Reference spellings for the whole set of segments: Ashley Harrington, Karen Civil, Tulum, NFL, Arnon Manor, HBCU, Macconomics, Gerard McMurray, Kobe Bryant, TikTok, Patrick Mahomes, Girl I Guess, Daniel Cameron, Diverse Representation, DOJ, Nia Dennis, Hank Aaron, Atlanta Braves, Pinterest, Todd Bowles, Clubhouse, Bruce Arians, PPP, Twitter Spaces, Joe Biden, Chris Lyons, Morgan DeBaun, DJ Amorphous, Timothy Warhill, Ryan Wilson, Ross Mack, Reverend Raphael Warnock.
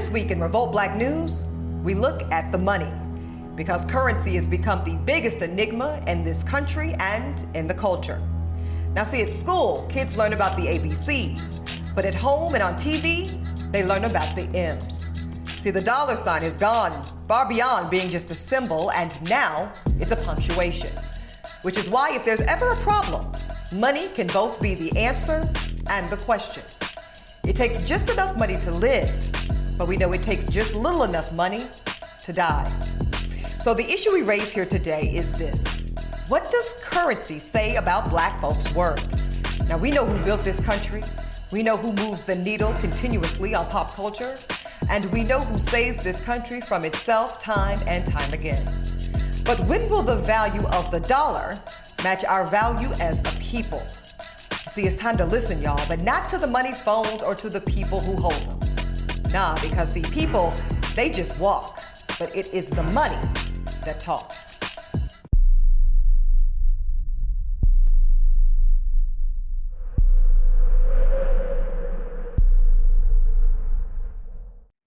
This week in Revolt Black News, we look at the money, because currency has become the biggest enigma in this country and in the culture. Now see, at school, kids learn about the ABCs, but at home and on TV, they learn about the M's. See, the dollar sign has gone far beyond being just a symbol, and now it's a punctuation. Which is why if there's ever a problem, money can both be the answer and the question. It takes just enough money to live, but we know it takes just little enough money to die. So the issue we raise here today is this: what does currency say about Black folks' worth? Now we know who built this country, we know who moves the needle continuously on pop culture, and we know who saves this country from itself time and time again. But when will the value of the dollar match our value as a people? See, it's time to listen, y'all, but not to the money phones or to the people who hold them. Nah, because see, people, they just walk, but it is the money that talks.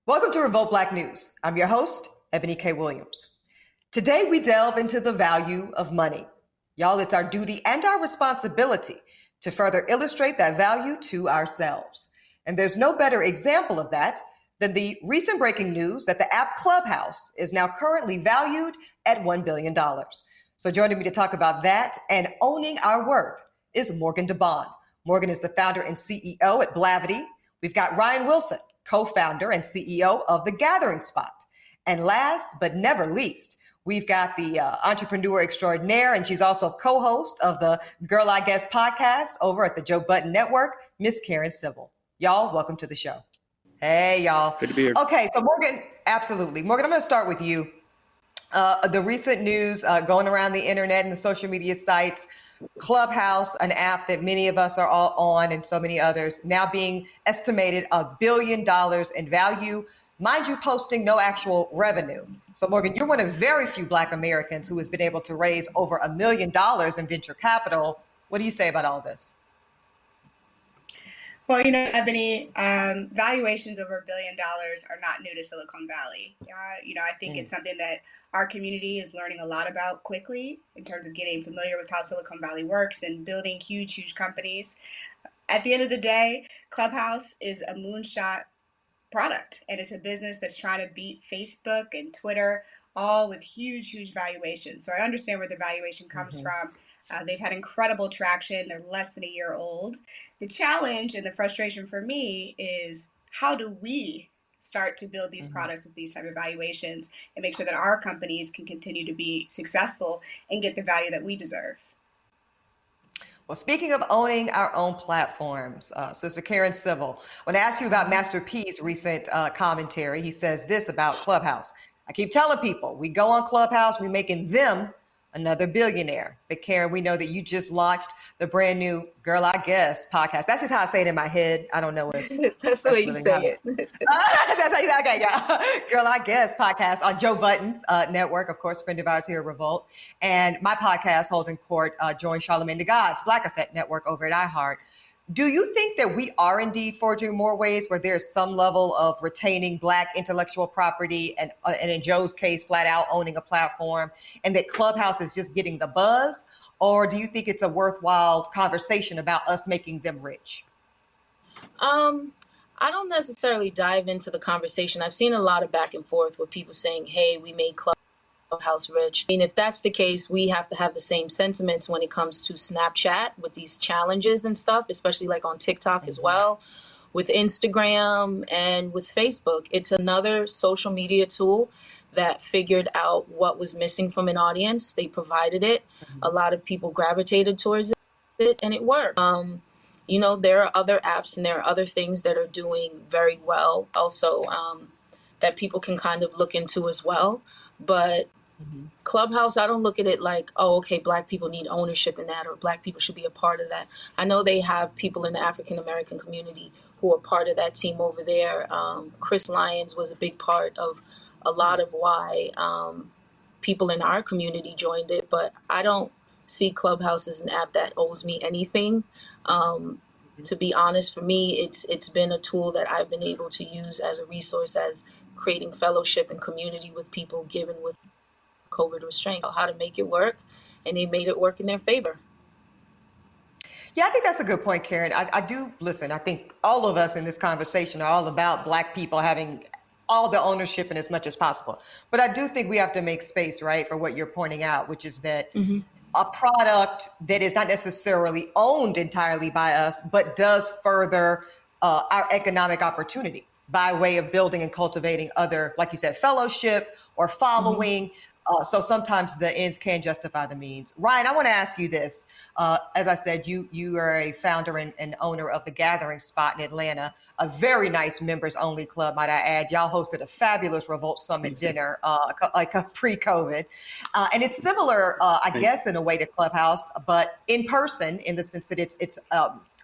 Welcome to Revolt Black News. I'm your host, Eboni K. Williams. Today, we delve into the value of money. Y'all, it's our duty and our responsibility to further illustrate that value to ourselves. And there's no better example of that than the recent breaking news that the app Clubhouse is now currently valued at $1 billion. So joining me to talk about that and owning our worth is Morgan DeBaun. Morgan is the founder and CEO at Blavity. We've got Ryan Wilson, co-founder and CEO of The Gathering Spot. And last but never least, we've got the entrepreneur extraordinaire, and she's also co-host of the Girl I Guess podcast over at the Joe Budden Network, Miss Karen Civil. Y'all, welcome to the show. Hey, y'all. Good to be here. Okay, so Morgan, absolutely. Morgan, I'm going to start with you. The recent news going around the internet and the social media sites, Clubhouse, an app that many of us are all on and so many others, now being estimated $1 billion in value. Mind you, posting no actual revenue. So Morgan, you're one of very few Black Americans who has been able to raise over $1 million in venture capital. What do you say about all this? Well, you know, Eboni, valuations over $1 billion are not new to Silicon Valley. I think it's something that our community is learning a lot about quickly in terms of getting familiar with how Silicon Valley works and building huge, huge companies. At the end of the day, Clubhouse is a moonshot product, and it's a business that's trying to beat Facebook and Twitter, all with huge, huge valuations. So I understand where the valuation comes from. They've had incredible traction. They're less than a year old. The challenge and the frustration for me is, how do we start to build these products with these type of valuations and make sure that our companies can continue to be successful and get the value that we deserve? Well, speaking of owning our own platforms, Sister Karen Civil, when I asked you about Master P's recent commentary, he says this about Clubhouse. I keep telling people, we go on Clubhouse, we're making them another billionaire. But Karen, we know that you just launched the brand new Girl I Guess podcast. That's just how I say it in my head. I don't know if that's how you say it. That's how you say it. Okay, yeah. Girl I Guess podcast on Joe Budden's network, of course, friend of ours here at Revolt. And my podcast, Holding Court, joined Charlamagne Tha God's Black Effect Network over at iHeart. Do you think that we are indeed forging more ways where there's some level of retaining Black intellectual property and in Joe's case, flat out owning a platform, and that Clubhouse is just getting the buzz? Or do you think it's a worthwhile conversation about us making them rich? I don't necessarily dive into the conversation. I've seen a lot of back and forth with people saying, hey, we made Clubhouse rich. I mean, if that's the case, we have to have the same sentiments when it comes to Snapchat with these challenges and stuff, especially like on TikTok as well, with Instagram and with Facebook. It's another social media tool that figured out what was missing from an audience. They provided it. A lot of people gravitated towards it and it worked. You know, there are other apps and there are other things that are doing very well also that people can kind of look into as well. But Clubhouse, I don't look at it like, oh, okay, Black people need ownership in that, or Black people should be a part of that. I know they have people in the African-American community who are part of that team over there. Chris Lyons was a big part of a lot of why people in our community joined it. But I don't see Clubhouse as an app that owes me anything. To be honest, for me, it's been a tool that I've been able to use as a resource, as creating fellowship and community with people given with COVID restraint, how to make it work, and they made it work in their favor. Yeah, I think that's a good point, Karen. I do, listen, I think all of us in this conversation are all about Black people having all the ownership and as much as possible. But I do think we have to make space, right, for what you're pointing out, which is that a product that is not necessarily owned entirely by us, but does further our economic opportunity by way of building and cultivating other, like you said, fellowship or following. So sometimes the ends can justify the means. Ryan, I want to ask you this. As I said, you are a founder and owner of The Gathering Spot in Atlanta, a very nice members-only club, might I add. Y'all hosted a fabulous Revolt Summit dinner, like a pre-COVID. And it's similar, I guess, in a way to Clubhouse, but in person in the sense that it's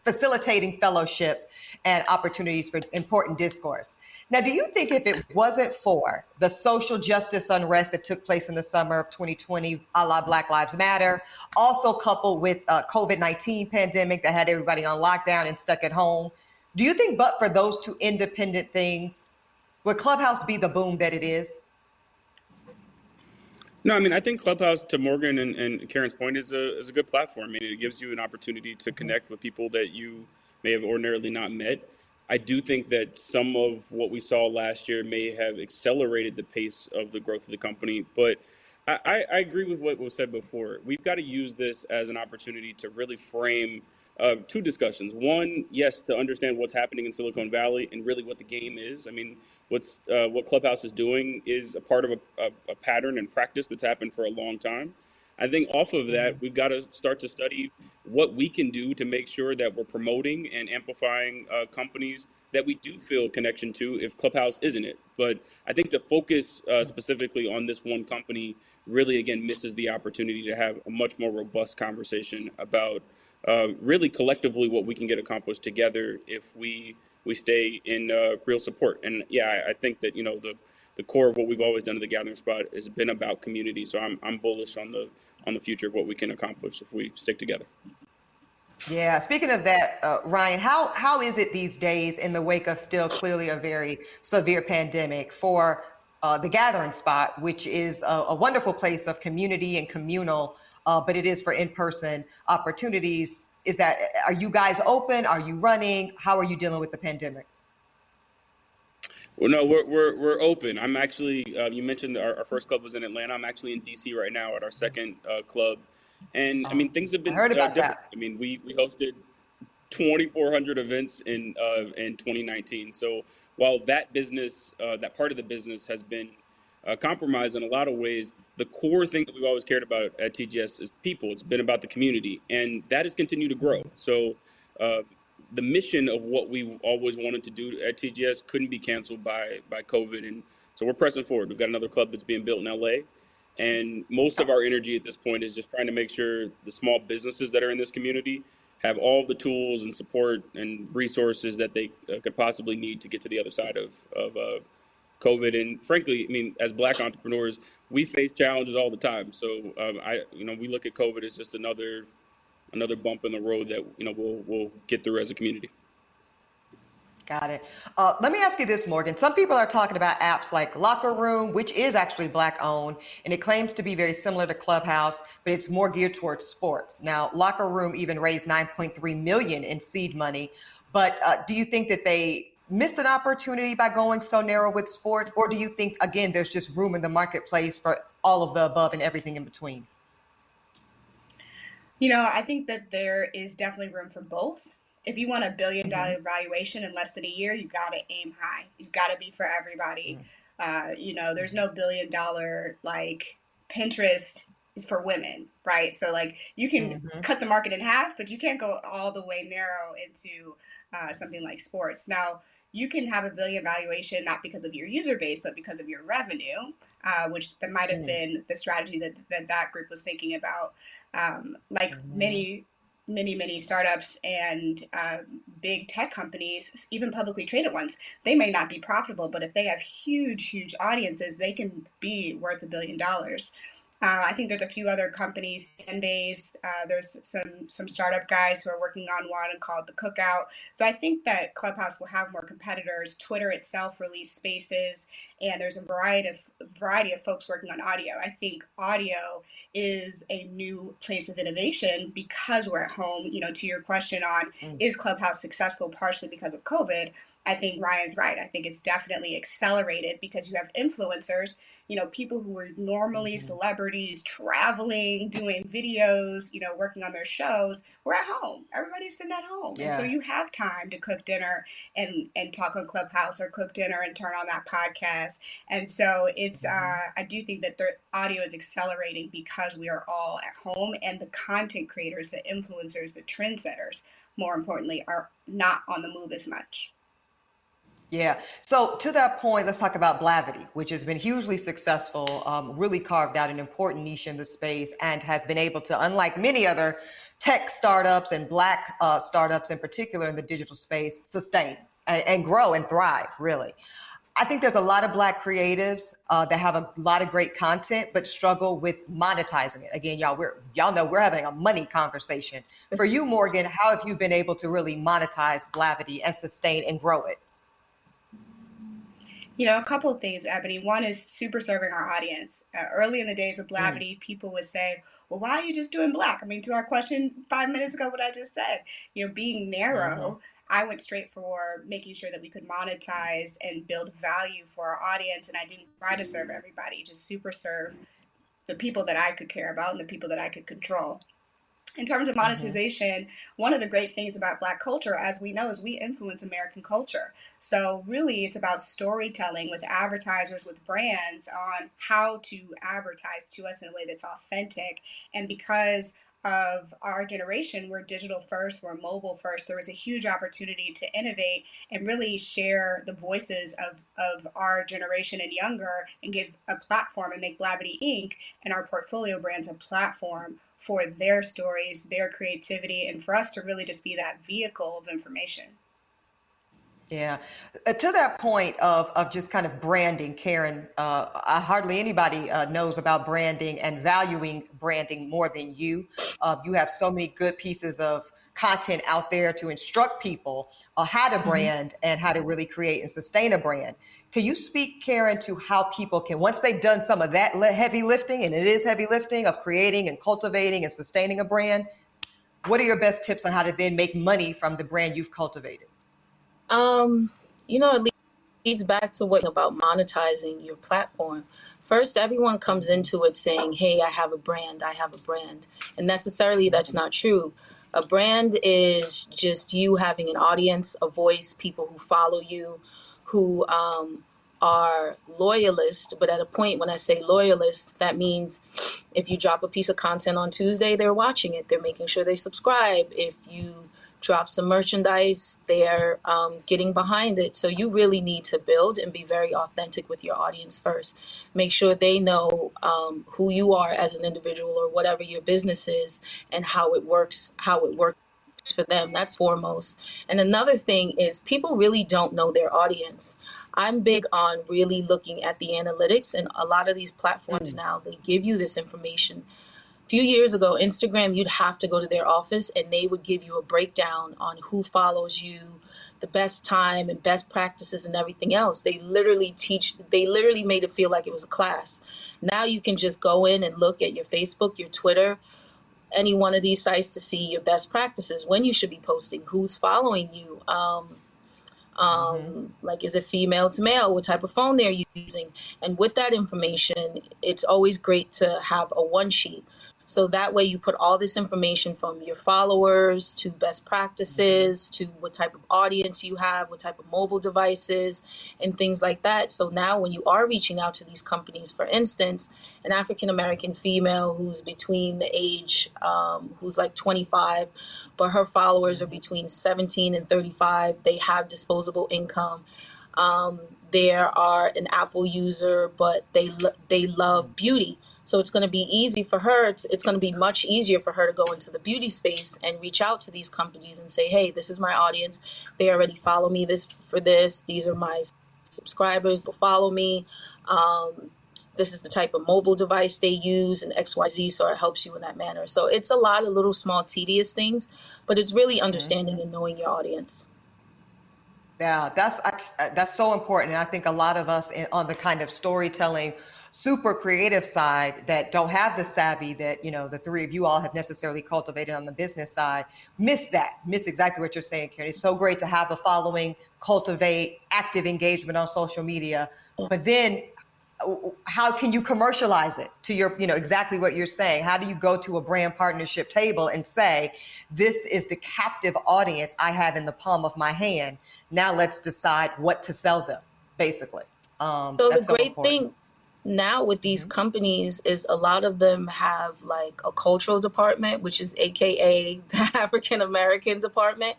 facilitating fellowship and opportunities for important discourse. Now, do you think if it wasn't for the social justice unrest that took place in the summer of 2020, a la Black Lives Matter, also coupled with COVID-19 pandemic that had everybody on lockdown and stuck at home, do you think but for those two independent things, would Clubhouse be the boom that it is? No, I mean, I think Clubhouse, to Morgan and Karen's point, is a good platform. I mean, it gives you an opportunity to connect with people that you may have ordinarily not met. I do think that some of what we saw last year may have accelerated the pace of the growth of the company. But I agree with what was said before. We've got to use this as an opportunity to really frame two discussions. One, yes, to understand what's happening in Silicon Valley and really what the game is. I mean, what Clubhouse is doing is a part of a pattern and practice that's happened for a long time. I think off of that, we've got to start to study what we can do to make sure that we're promoting and amplifying companies that we do feel connection to if Clubhouse isn't it. But I think to focus specifically on this one company really, again, misses the opportunity to have a much more robust conversation about really collectively what we can get accomplished together if we stay in real support. And yeah, I think that, you know, the core of what we've always done at The Gathering Spot has been about community. So I'm bullish on the future of what we can accomplish if we stick together. Yeah. Speaking of that, Ryan, how is it these days in the wake of still clearly a very severe pandemic for The Gathering Spot, which is a wonderful place of community and communal, but it is for in-person opportunities. Are you guys open? Are you running? How are you dealing with the pandemic? Well, no, we're open. I'm actually, you mentioned our first club was in Atlanta. I'm actually in DC right now at our second club. And I mean, things have been different. I mean, we hosted 2,400 events in 2019. So while that business, that part of the business has been compromised in a lot of ways, the core thing that we've always cared about at TGS is people. It's been about the community, and that has continued to grow. So, the mission of what we always wanted to do at TGS couldn't be canceled by COVID. And so we're pressing forward. We've got another club that's being built in LA. And most of our energy at this point is just trying to make sure the small businesses that are in this community have all the tools and support and resources that they could possibly need to get to the other side of COVID. And frankly, I mean, as Black entrepreneurs, we face challenges all the time. So we look at COVID as just another bump in the road that, you know, we'll get through as a community. Got it. Let me ask you this, Morgan. Some people are talking about apps like Locker Room, which is actually Black owned, and it claims to be very similar to Clubhouse, but it's more geared towards sports. Now, Locker Room even raised $9.3 million in seed money. But do you think that they missed an opportunity by going so narrow with sports? Or do you think, again, there's just room in the marketplace for all of the above and everything in between? You know, I think that there is definitely room for both. If you want $1 billion valuation in less than a year, you got to aim high. You've got to be for everybody. You know, there's no $1 billion, like Pinterest is for women, right? So like you can cut the market in half, but you can't go all the way narrow into something like sports. Now, you can have $1 billion valuation, not because of your user base, but because of your revenue, which that might have been the strategy that group was thinking about. Many startups and big tech companies, even publicly traded ones, they may not be profitable, but if they have huge audiences, they can be worth $1 billion. I think there's a few other companies, Sandbase, there's some startup guys who are working on one called The Cookout. So I think that Clubhouse will have more competitors. Twitter itself released Spaces, and there's a variety of folks working on audio. I think audio is a new place of innovation because we're at home. You know, to your question on is Clubhouse successful partially because of COVID, I think Ryan's right. I think it's definitely accelerated because you have influencers, you know, people who were normally celebrities traveling, doing videos, you know, working on their shows. We're at home. Everybody's sitting at home. Yeah. And so you have time to cook dinner and talk on Clubhouse, or cook dinner and turn on that podcast. And so it's, I do think that the audio is accelerating because we are all at home, and the content creators, the influencers, the trendsetters, more importantly, are not on the move as much. Yeah. So to that point, let's talk about Blavity, which has been hugely successful, really carved out an important niche in the space, and has been able to, unlike many other tech startups and Black startups in particular in the digital space, sustain and grow and thrive, really. I think there's a lot of Black creatives that have a lot of great content, but struggle with monetizing it. Again, y'all know we're having a money conversation. For you, Morgan, how have you been able to really monetize Blavity and sustain and grow it? You know, a couple of things, Eboni. One is super serving our audience. Early in the days of Blavity, people would say, well, why are you just doing Black? I mean, to our question 5 minutes ago, what I just said, you know, being narrow, I went straight for making sure that we could monetize and build value for our audience. And I didn't try to serve everybody, just super serve the people that I could care about and the people that I could control. In terms of monetization, one of the great things about Black culture, as we know, is we influence American culture. So really, it's about storytelling with advertisers, with brands, on how to advertise to us in a way that's authentic. And because of our generation, we're digital first, we're mobile first, there was a huge opportunity to innovate and really share the voices of our generation and younger, and give a platform and make Blavity Inc. and our portfolio brands a platform for their stories, their creativity, and for us to really just be that vehicle of information. Yeah. To that point of just kind of branding, Karen, hardly anybody knows about branding and valuing branding more than you. You have so many good pieces of content out there to instruct people how to brand and how to really create and sustain a brand. Can you speak, Karen, to how people can, once they've done some of that heavy lifting, and it is heavy lifting, of creating and cultivating and sustaining a brand, what are your best tips on how to then make money from the brand you've cultivated? You know, it leads back to what about monetizing your platform. First, everyone comes into it saying, hey, I have a brand. And necessarily that's not true. A brand is just you having an audience, a voice, people who follow you, who are loyalists. But at a point, when I say loyalist, that means if you drop a piece of content on Tuesday, they're watching it. They're making sure they subscribe. If you drop some merchandise, they're getting behind it. So you really need to build and be very authentic with your audience first. Make sure they know who you are as an individual or whatever your business is, and how it works for them. That's foremost. And another thing is people really don't know their audience. I'm big on really looking at the analytics, and a lot of these platforms now, they give you this information. A few years ago, Instagram, you'd have to go to their office and they would give you a breakdown on who follows you, the best time and best practices and everything else. They literally made it feel like it was a class. Now you can just go in and look at your Facebook, your Twitter, any one of these sites to see your best practices, when you should be posting, who's following you, like is it female to male, what type of phone they're using. And with that information, it's always great to have a one sheet. So that way you put all this information from your followers to best practices to what type of audience you have, what type of mobile devices and things like that. So now when you are reaching out to these companies, for instance, an African-American female who's between the age, who's like 25, but her followers are between 17 and 35. They have disposable income. There are an Apple user, but they love beauty. So it's going to be easy for her. It's going to be much easier for her to go into the beauty space and reach out to these companies and say, hey, this is my audience. They already follow me this for this. These are my subscribers. They'll follow me. this is the type of mobile device they use and XYZ, so it helps you in that manner. So it's a lot of little small tedious things, but it's really understanding and knowing your audience. Yeah, that's so important. And I think a lot of us on the kind of storytelling, super creative side that don't have the savvy that, you know, the three of you all have necessarily cultivated on the business side, miss exactly what you're saying, Karen. It's so great to have the following, cultivate active engagement on social media, but then how can you commercialize it to your, you know, exactly what you're saying? How do you go to a brand partnership table and say, this is the captive audience I have in the palm of my hand. Now let's decide what to sell them, basically. So the great thing now with these companies is a lot of them have like a cultural department, which is AKA the African American department,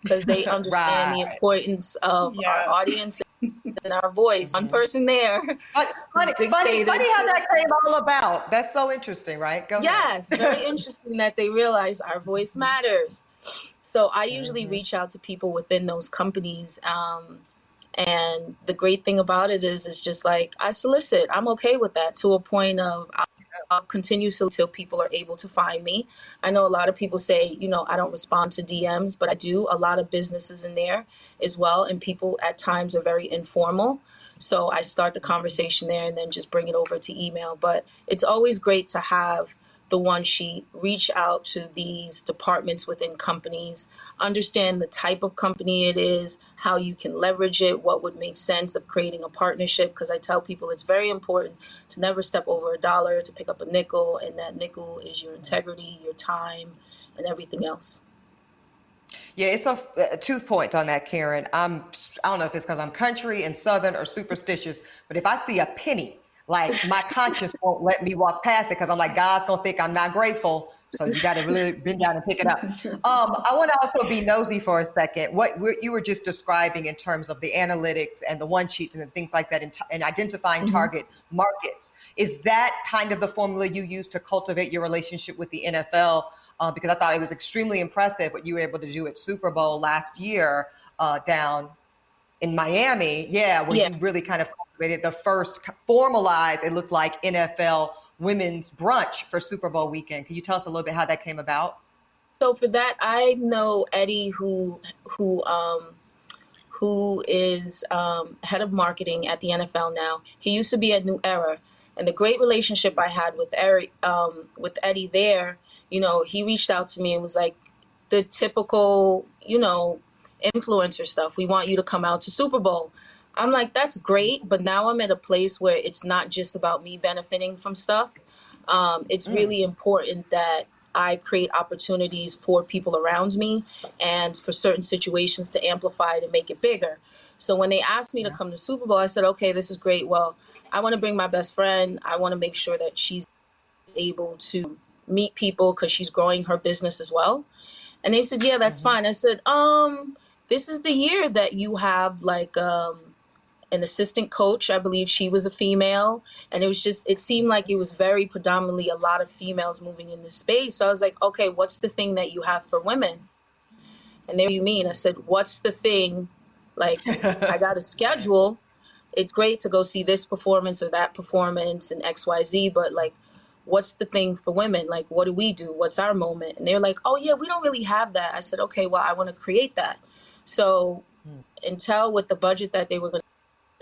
because they understand the importance of our audience and our voice. One person there. Funny how that came all about. That's so interesting, right? Go ahead. Yes, very interesting that they realize our voice matters. So I usually reach out to people within those companies. And the great thing about it is, it's just like, I solicit. I'm okay with that to a point of I'll continue until people are able to find me. I know a lot of people say, you know, I don't respond to DMs, but I do. A lot of businesses in there as well. And people at times are very informal. So I start the conversation there and then just bring it over to email. But it's always great to have the one sheet, reach out to these departments within companies, understand the type of company it is, how you can leverage it, what would make sense of creating a partnership. Because I tell people it's very important to never step over $1, to pick up a nickel, and that nickel is your integrity, your time, and everything else. Yeah, it's a tooth point on that, Karen. I don't know if it's because I'm country and Southern or superstitious, but if I see a penny, like my conscience won't let me walk past it because I'm like, God's going to think I'm not grateful. So you got to really bend down and pick it up. I want to also be nosy for a second. What you were just describing in terms of the analytics and the one sheets and things like that and identifying target markets. Is that kind of the formula you use to cultivate your relationship with the NFL? Because I thought it was extremely impressive what you were able to do at Super Bowl last year down in Miami. Yeah, where you really kind of the first formalized, it looked like, NFL women's brunch for Super Bowl weekend. Can you tell us a little bit how that came about? So for that, I know Eddie, who is head of marketing at the NFL now. He used to be at New Era, and the great relationship I had with Eddie there, you know, he reached out to me and was like, the typical, you know, influencer stuff. We want you to come out to Super Bowl. I'm like, that's great, but now I'm at a place where it's not just about me benefiting from stuff. It's really important that I create opportunities for people around me and for certain situations to amplify to make it bigger. So when they asked me to come to Super Bowl, I said, okay, this is great. Well, I want to bring my best friend. I want to make sure that she's able to meet people because she's growing her business as well. And they said, yeah, that's fine. I said, this is the year that you have like, an assistant coach. I believe she was a female, and it was just, it seemed like it was very predominantly a lot of females moving in this space. So I was like, okay, what's the thing that you have for women? And they, what do you mean? I said, what's the thing? Like, I got a schedule. It's great to go see this performance or that performance and XYZ, but like, what's the thing for women? Like, what do we do? What's our moment? And they're like, oh yeah, we don't really have that. I said, okay, well, I want to create that. So until with the budget that they were going to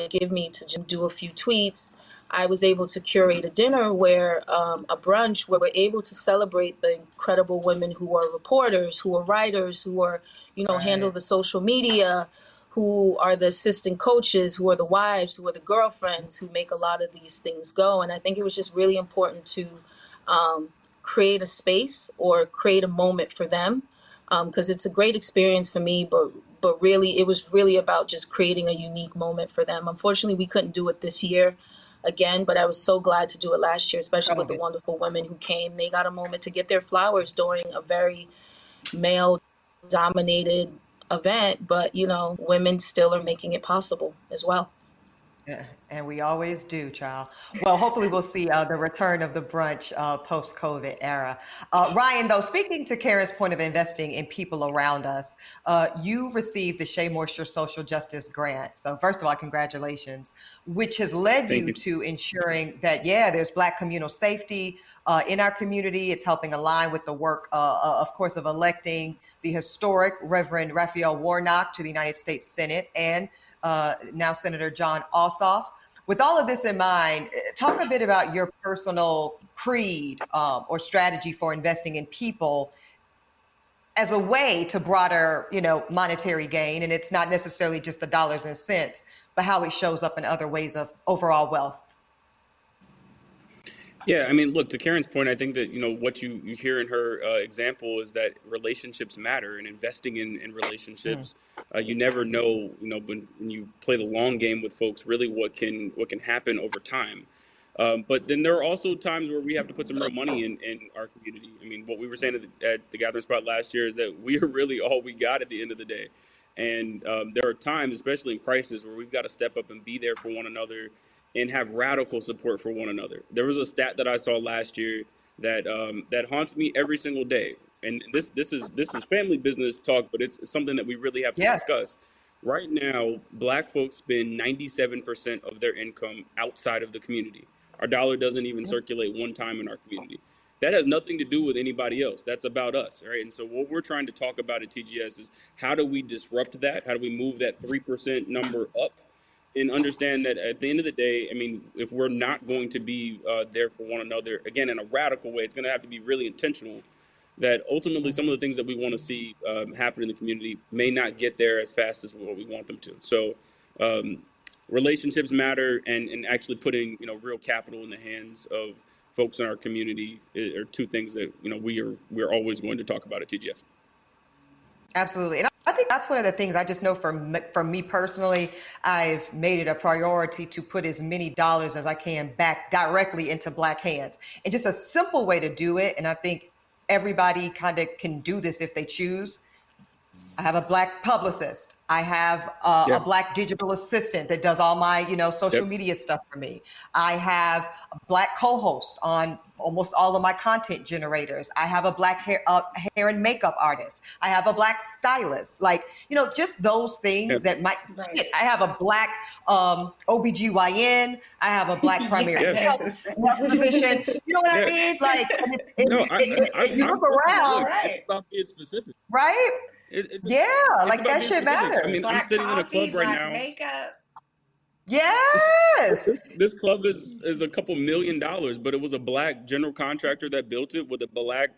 give me to do a few tweets, I was able to curate a dinner where a brunch where we're able to celebrate the incredible women who are reporters, who are writers, who are, you know, handle the social media, who are the assistant coaches, who are the wives, who are the girlfriends, who make a lot of these things go. And I think it was just really important to create a space or create a moment for them, because it's a great experience for me, but really, it was really about just creating a unique moment for them. Unfortunately, we couldn't do it this year again, but I was so glad to do it last year, especially with the wonderful women who came. They got a moment to get their flowers during a very male-dominated event, but, you know, women still are making it possible as well. Yeah, and we always do, child. Well, hopefully we'll see the return of the brunch post-COVID era. Ryan, though, speaking to Karen's point of investing in people around us, you received the Shea Moisture Social Justice Grant. So first of all, congratulations, which has led you to ensuring that, there's Black communal safety in our community. It's helping align with the work, of course, of electing the historic Reverend Raphael Warnock to the United States Senate and now Senator John Ossoff. With all of this in mind, talk a bit about your personal creed or strategy for investing in people as a way to broader, monetary gain. And it's not necessarily just the dollars and cents, but how it shows up in other ways of overall wealth. Yeah, I mean, look, to Karen's point, I think that, what you hear in her example is that relationships matter, and investing in relationships, you never know, when you play the long game with folks, really what can happen over time. But then there are also times where we have to put some real money in our community. I mean, what we were saying at the Gathering Spot last year is that we are really all we got at the end of the day. And there are times, especially in crisis, where we've got to step up and be there for one another and have radical support for one another. There was a stat that I saw last year that that haunts me every single day. And this is family business talk, but it's something that we really have to discuss. Right now, Black folks spend 97% of their income outside of the community. Our dollar doesn't even circulate one time in our community. That has nothing to do with anybody else. That's about us, right? And so what we're trying to talk about at TGS is how do we disrupt that? How do we move that 3% number up? And understand that at the end of the day, I mean, if we're not going to be there for one another, again, in a radical way, it's going to have to be really intentional that ultimately some of the things that we want to see happen in the community may not get there as fast as what we want them to. So relationships matter, and actually putting, real capital in the hands of folks in our community are two things that, we're always going to talk about at TGS. Absolutely. And I think that's one of the things I just know for me personally, I've made it a priority to put as many dollars as I can back directly into Black hands. And just a simple way to do it, and I think everybody kind of can do this if they choose. I have a Black publicist. I have a Black digital assistant that does all my, social media stuff for me. I have a Black co-host on almost all of my content generators. I have a Black hair and makeup artist. I have a Black stylist. Like, just those things that might. Right. I have a Black OBGYN. I have a Black primary health physician. You know what I mean? Like, you look around. It's about being specific, right? Like that shit matters. I mean, Black I'm sitting coffee, in a club right now. Makeup. Yes. This club is $2 million, but it was a Black general contractor that built it with a Black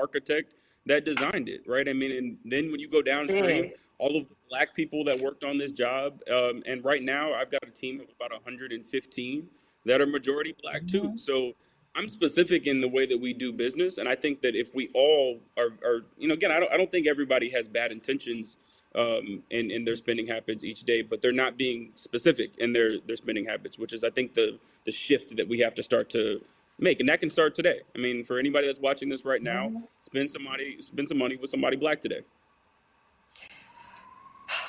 architect that designed it, right? I mean, and then when you go downstream, all of the Black people that worked on this job, and right now I've got a team of about 115 that are majority Black too. So I'm specific in the way that we do business, and I think that if we all are again, I don't think everybody has bad intentions in their spending habits each day, but they're not being specific in their spending habits, which is, I think, the shift that we have to start to make, and that can start today. I mean, for anybody that's watching this right now, spend some money with somebody Black today.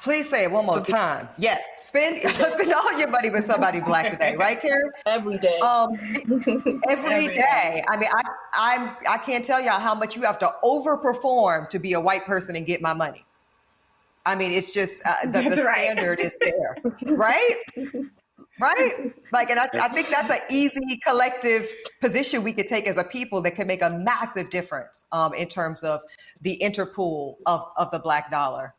Please say it one more time. Yes, spend all your money with somebody Black today, right, Karen? Every day. Every day. I mean, I can't tell y'all how much you have to overperform to be a white person and get my money. I mean, it's just the standard is there, right? Right? Like, and I think that's an easy collective position we could take as a people that can make a massive difference in terms of the interpool of the Black dollar.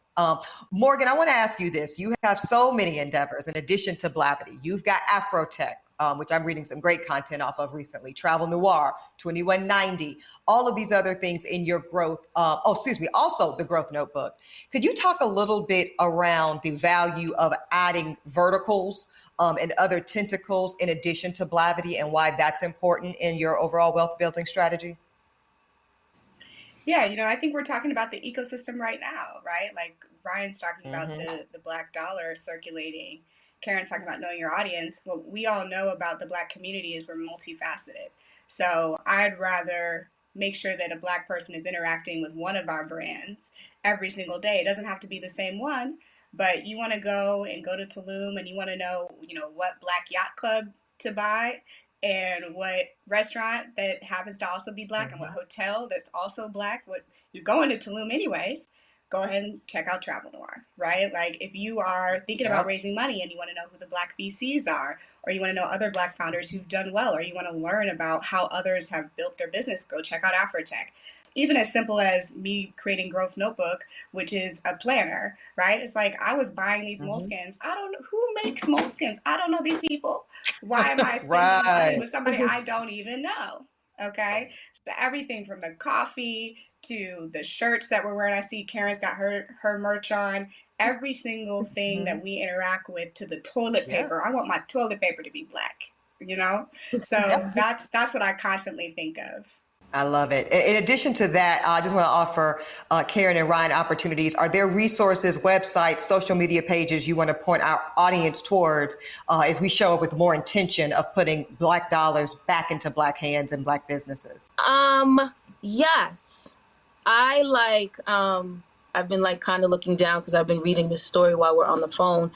Morgan, I want to ask you this. You have so many endeavors in addition to Blavity. You've got Afrotech, which I'm reading some great content off of recently, Travel Noir, 2190, all of these other things in your growth. Also the Growth Notebook. Could you talk a little bit around the value of adding verticals and other tentacles in addition to Blavity and why that's important in your overall wealth building strategy? Yeah, I think we're talking about the ecosystem right now, right? Like Ryan's talking about the Black dollar circulating. Karen's talking about knowing your audience. What we all know about the Black community is we're multifaceted. So I'd rather make sure that a Black person is interacting with one of our brands every single day. It doesn't have to be the same one, But you want to go to Tulum and you want to know, what Black Yacht Club to buy and what restaurant that happens to also be Black and what hotel that's also Black. You're going to Tulum anyways. Go ahead and check out Travel Noir, right? Like if you are thinking about raising money and you want to know who the Black VCs are, or you want to know other Black founders who've done well, or you want to learn about how others have built their business, go check out Afrotech. Even as simple as me creating Growth Notebook, which is a planner, right? It's like I was buying these Moleskines. I don't know who makes Moleskines. I don't know these people. Why am I spending money with somebody I don't even know? Okay, so everything from the coffee to the shirts that we're wearing. I see Karen's got her merch on. Every single thing that we interact with, to the toilet paper. I want my toilet paper to be Black, So that's what I constantly think of. I love it. In addition to that, I just want to offer Karen and Ryan opportunities. Are there resources, websites, social media pages you want to point our audience towards as we show up with more intention of putting Black dollars back into Black hands and Black businesses? Yes. I've been kind of looking down because I've been reading this story while we're on the phone.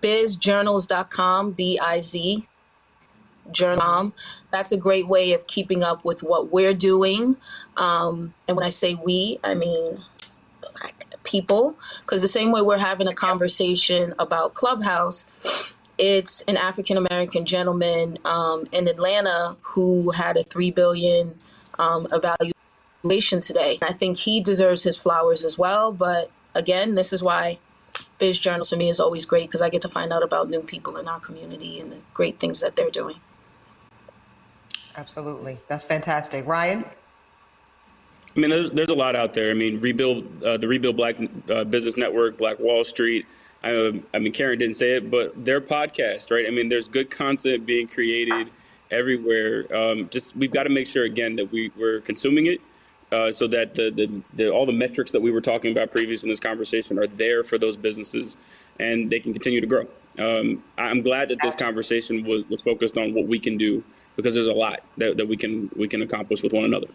bizjournals.com, B-I-Z, journal. That's a great way of keeping up with what we're doing. And when I say we, I mean Black people, because the same way we're having a conversation about Clubhouse, it's an African-American gentleman in Atlanta who had a $3 billion evaluation today. I think he deserves his flowers as well. But again, this is why Biz Journal to me is always great, because I get to find out about new people in our community and the great things that they're doing. Absolutely. That's fantastic. Ryan? I mean, there's a lot out there. I mean, Rebuild Black Business Network, Black Wall Street. I mean, Karen didn't say it, but their podcast, right? I mean, there's good content being created everywhere. Just we've got to make sure, again, that we're consuming it. So that all the metrics that we were talking about previously in this conversation are there for those businesses and they can continue to grow. I'm glad that this conversation was focused on what we can do, because there's a lot that we can accomplish with one another.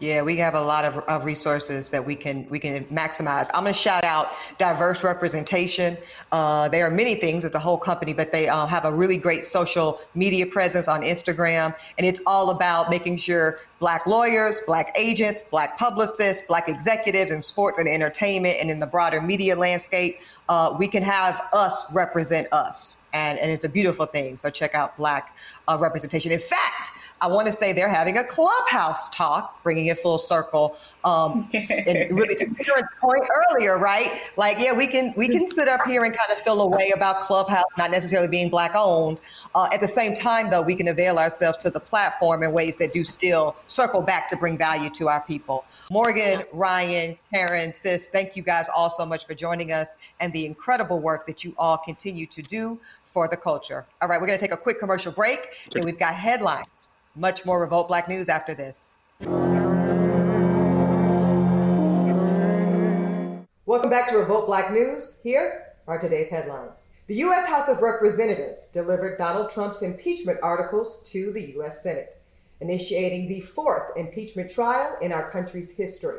Yeah, we have a lot of resources that we can maximize. I'm going to shout out diverse representation. There are many things. It's a whole company, but they have a really great social media presence on Instagram. And it's all about making sure Black lawyers, Black agents, Black publicists, Black executives in sports and entertainment and in the broader media landscape, we can have us represent us. And it's a beautiful thing. So check out Black representation. In fact, I want to say they're having a Clubhouse talk, bringing it full circle. And really to Karen's point earlier, right? Like, yeah, we can sit up here and kind of feel a way about Clubhouse not necessarily being Black owned. At the same time, though, we can avail ourselves to the platform in ways that do still circle back to bring value to our people. Morgan, Ryan, Karen, Sis, thank you guys all so much for joining us and the incredible work that you all continue to do for the culture. All right, we're going to take a quick commercial break, and we've got headlines. Much more Revolt Black News after this. Welcome back to Revolt Black News. Here are today's headlines. The U.S. House of Representatives delivered Donald Trump's impeachment articles to the U.S. Senate, initiating the fourth impeachment trial in our country's history.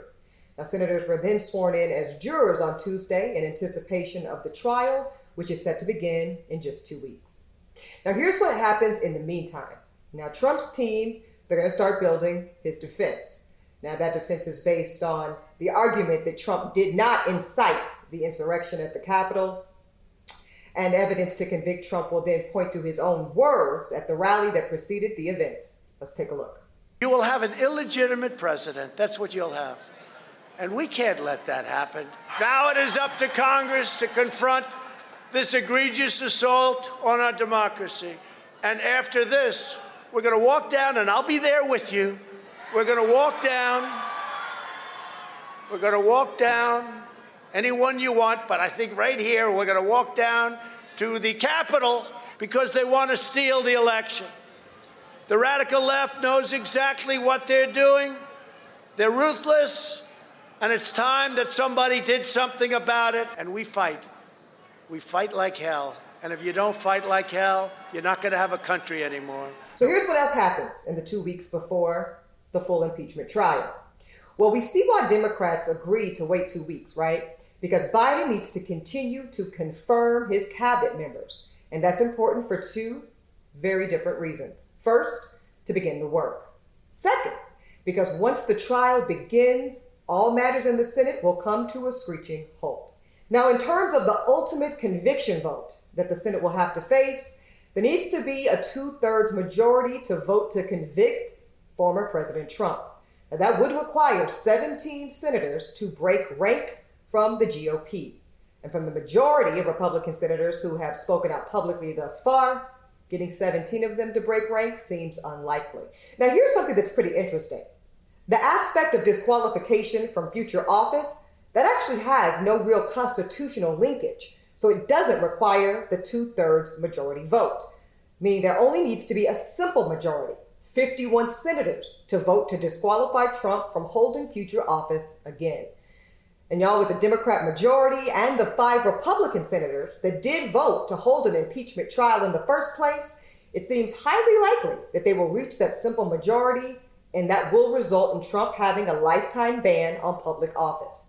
Now, senators were then sworn in as jurors on Tuesday in anticipation of the trial, which is set to begin in just 2 weeks. Now, here's what happens in the meantime. Now, Trump's team, they're going to start building his defense. Now, that defense is based on the argument that Trump did not incite the insurrection at the Capitol, and evidence to convict Trump will then point to his own words at the rally that preceded the event. Let's take a look. You will have an illegitimate president. That's what you'll have. And we can't let that happen. Now it is up to Congress to confront this egregious assault on our democracy. And after this, we're going to walk down, and I'll be there with you. We're going to walk down anyone you want, but I think right here we're going to walk down to the Capitol because they want to steal the election. The radical left knows exactly what they're doing. They're ruthless, and it's time that somebody did something about it. And we fight. We fight like hell. And if you don't fight like hell, you're not going to have a country anymore. So here's what else happens in the 2 weeks before the full impeachment trial. Well, we see why Democrats agreed to wait 2 weeks, right? because Biden needs to continue to confirm his cabinet members. And that's important for two very different reasons. First, to begin the work. Second, because once the trial begins, all matters in the Senate will come to a screeching halt. Now, in terms of the ultimate conviction vote that the Senate will have to face, there needs to be a 2/3 majority to vote to convict former President Trump. Now, that would require 17 senators to break rank from the GOP. And from the majority of Republican senators who have spoken out publicly thus far, getting 17 of them to break rank seems unlikely. Now, here's something that's pretty interesting. The aspect of disqualification from future office, that actually has no real constitutional linkage. So it doesn't require the 2/3 majority vote, meaning there only needs to be a simple majority, 51 senators, to vote to disqualify Trump from holding future office again. And y'all, with the Democrat majority and the 5 Republican senators that did vote to hold an impeachment trial in the first place, it seems highly likely that they will reach that simple majority, and that will result in Trump having a lifetime ban on public office.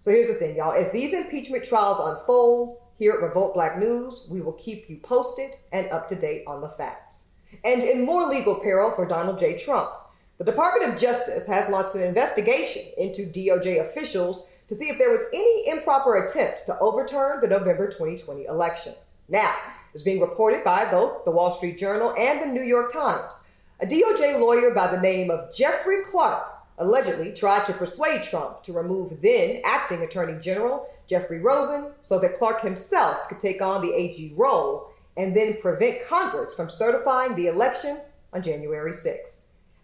So here's the thing, y'all. As these impeachment trials unfold, here at Revolt Black News, we will keep you posted and up to date on the facts. And in more legal peril for Donald J. Trump, the Department of Justice has launched an investigation into DOJ officials to see if there was any improper attempts to overturn the November 2020 election. Now, it's being reported by both the Wall Street Journal and the New York Times. A DOJ lawyer by the name of Jeffrey Clark allegedly tried to persuade Trump to remove then acting Attorney General Jeffrey Rosen so that Clark himself could take on the AG role and then prevent Congress from certifying the election on January 6th.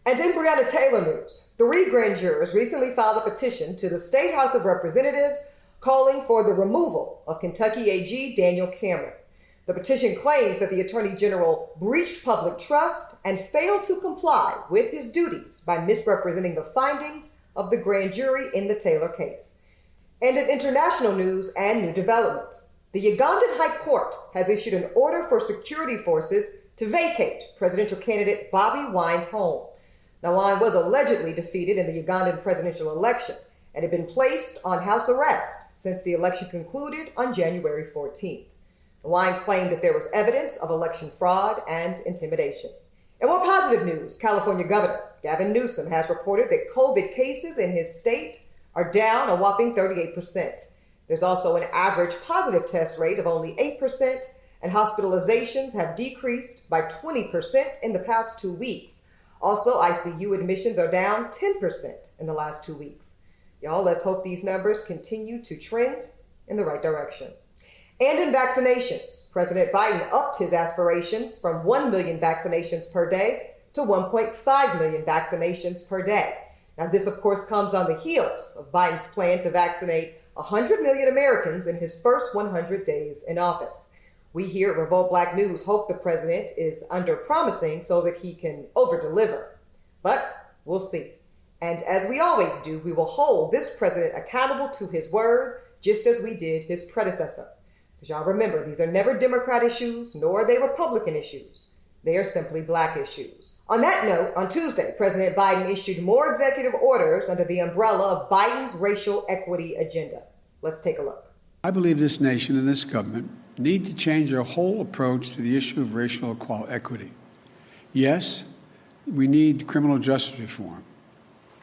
And in Breonna Taylor news, 3 grand jurors recently filed a petition to the State House of Representatives calling for the removal of Kentucky AG Daniel Cameron. The petition claims that the Attorney General breached public trust and failed to comply with his duties by misrepresenting the findings of the grand jury in the Taylor case. And in international news and new developments, the Ugandan High Court has issued an order for security forces to vacate presidential candidate Bobi Wine's home. Now, Wine was allegedly defeated in the Ugandan presidential election and had been placed on house arrest since the election concluded on January 14th. Wine claimed that there was evidence of election fraud and intimidation. In more positive news, California Governor Gavin Newsom has reported that COVID cases in his state are down a whopping 38%. There's also an average positive test rate of only 8%, and hospitalizations have decreased by 20% in the past 2 weeks. Also, ICU admissions are down 10% in the last 2 weeks. Y'all, let's hope these numbers continue to trend in the right direction. And in vaccinations, President Biden upped his aspirations from 1 million vaccinations per day to 1.5 million vaccinations per day. Now, this, of course, comes on the heels of Biden's plan to vaccinate 100 million Americans in his first 100 days in office. We here at Revolt Black News hope the president is under-promising so that he can over-deliver. But we'll see. And as we always do, we will hold this president accountable to his word, just as we did his predecessor. Because y'all remember, these are never Democrat issues, nor are they Republican issues. They are simply Black issues. On that note, on Tuesday, President Biden issued more executive orders under the umbrella of Biden's racial equity agenda. Let's take a look. I believe this nation and this government need to change their whole approach to the issue of racial equity. Yes, we need criminal justice reform,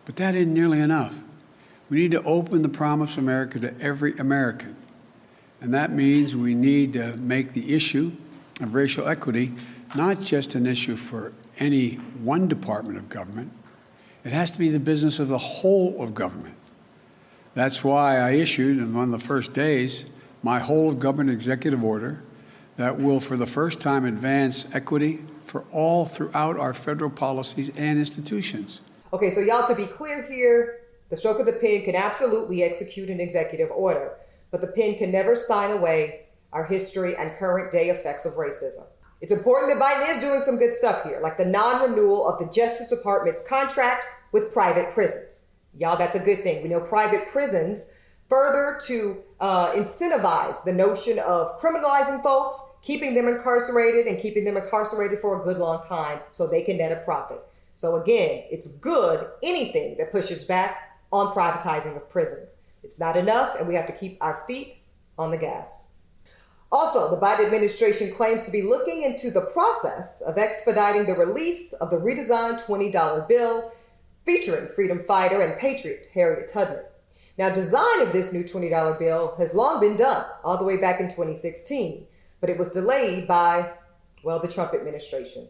but that isn't nearly enough. We need to open the promise of America to every American, and that means we need to make the issue of racial equity not just an issue for any one department of government. It has to be the business of the whole of government. That's why I issued, in one of the first days, my whole of government executive order that will, for the first time, advance equity for all throughout our federal policies and institutions. Okay, so y'all, to be clear here, the stroke of the pen can absolutely execute an executive order, but the pen can never sign away our history and current day effects of racism. It's important that Biden is doing some good stuff here, like the non-renewal of the Justice Department's contract with private prisons. Y'all, that's a good thing. We know private prisons further to incentivize the notion of criminalizing folks, keeping them incarcerated, and keeping them incarcerated for a good long time so they can net a profit. So again, it's good anything that pushes back on privatizing of prisons. It's not enough, and we have to keep our feet on the gas. Also, the Biden administration claims to be looking into the process of expediting the release of the redesigned $20 bill featuring freedom fighter and patriot Harriet Tubman. Now, design of this new $20 bill has long been done, all the way back in 2016, but it was delayed by, well, the Trump administration.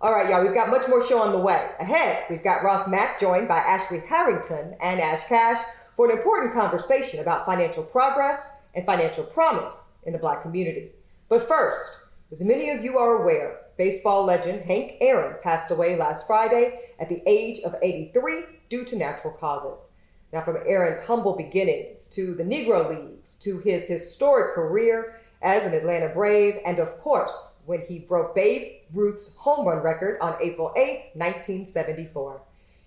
All right, y'all, we've got much more show on the way. Ahead, we've got Ross Mack joined by Ashley Harrington and Ash Cash for an important conversation about financial progress and financial promise in the Black community. But first, as many of you are aware, baseball legend Hank Aaron passed away last Friday at the age of 83 due to natural causes. Now, from Aaron's humble beginnings to the Negro Leagues to his historic career as an Atlanta Brave, and of course, when he broke Babe Ruth's home run record on April 8, 1974.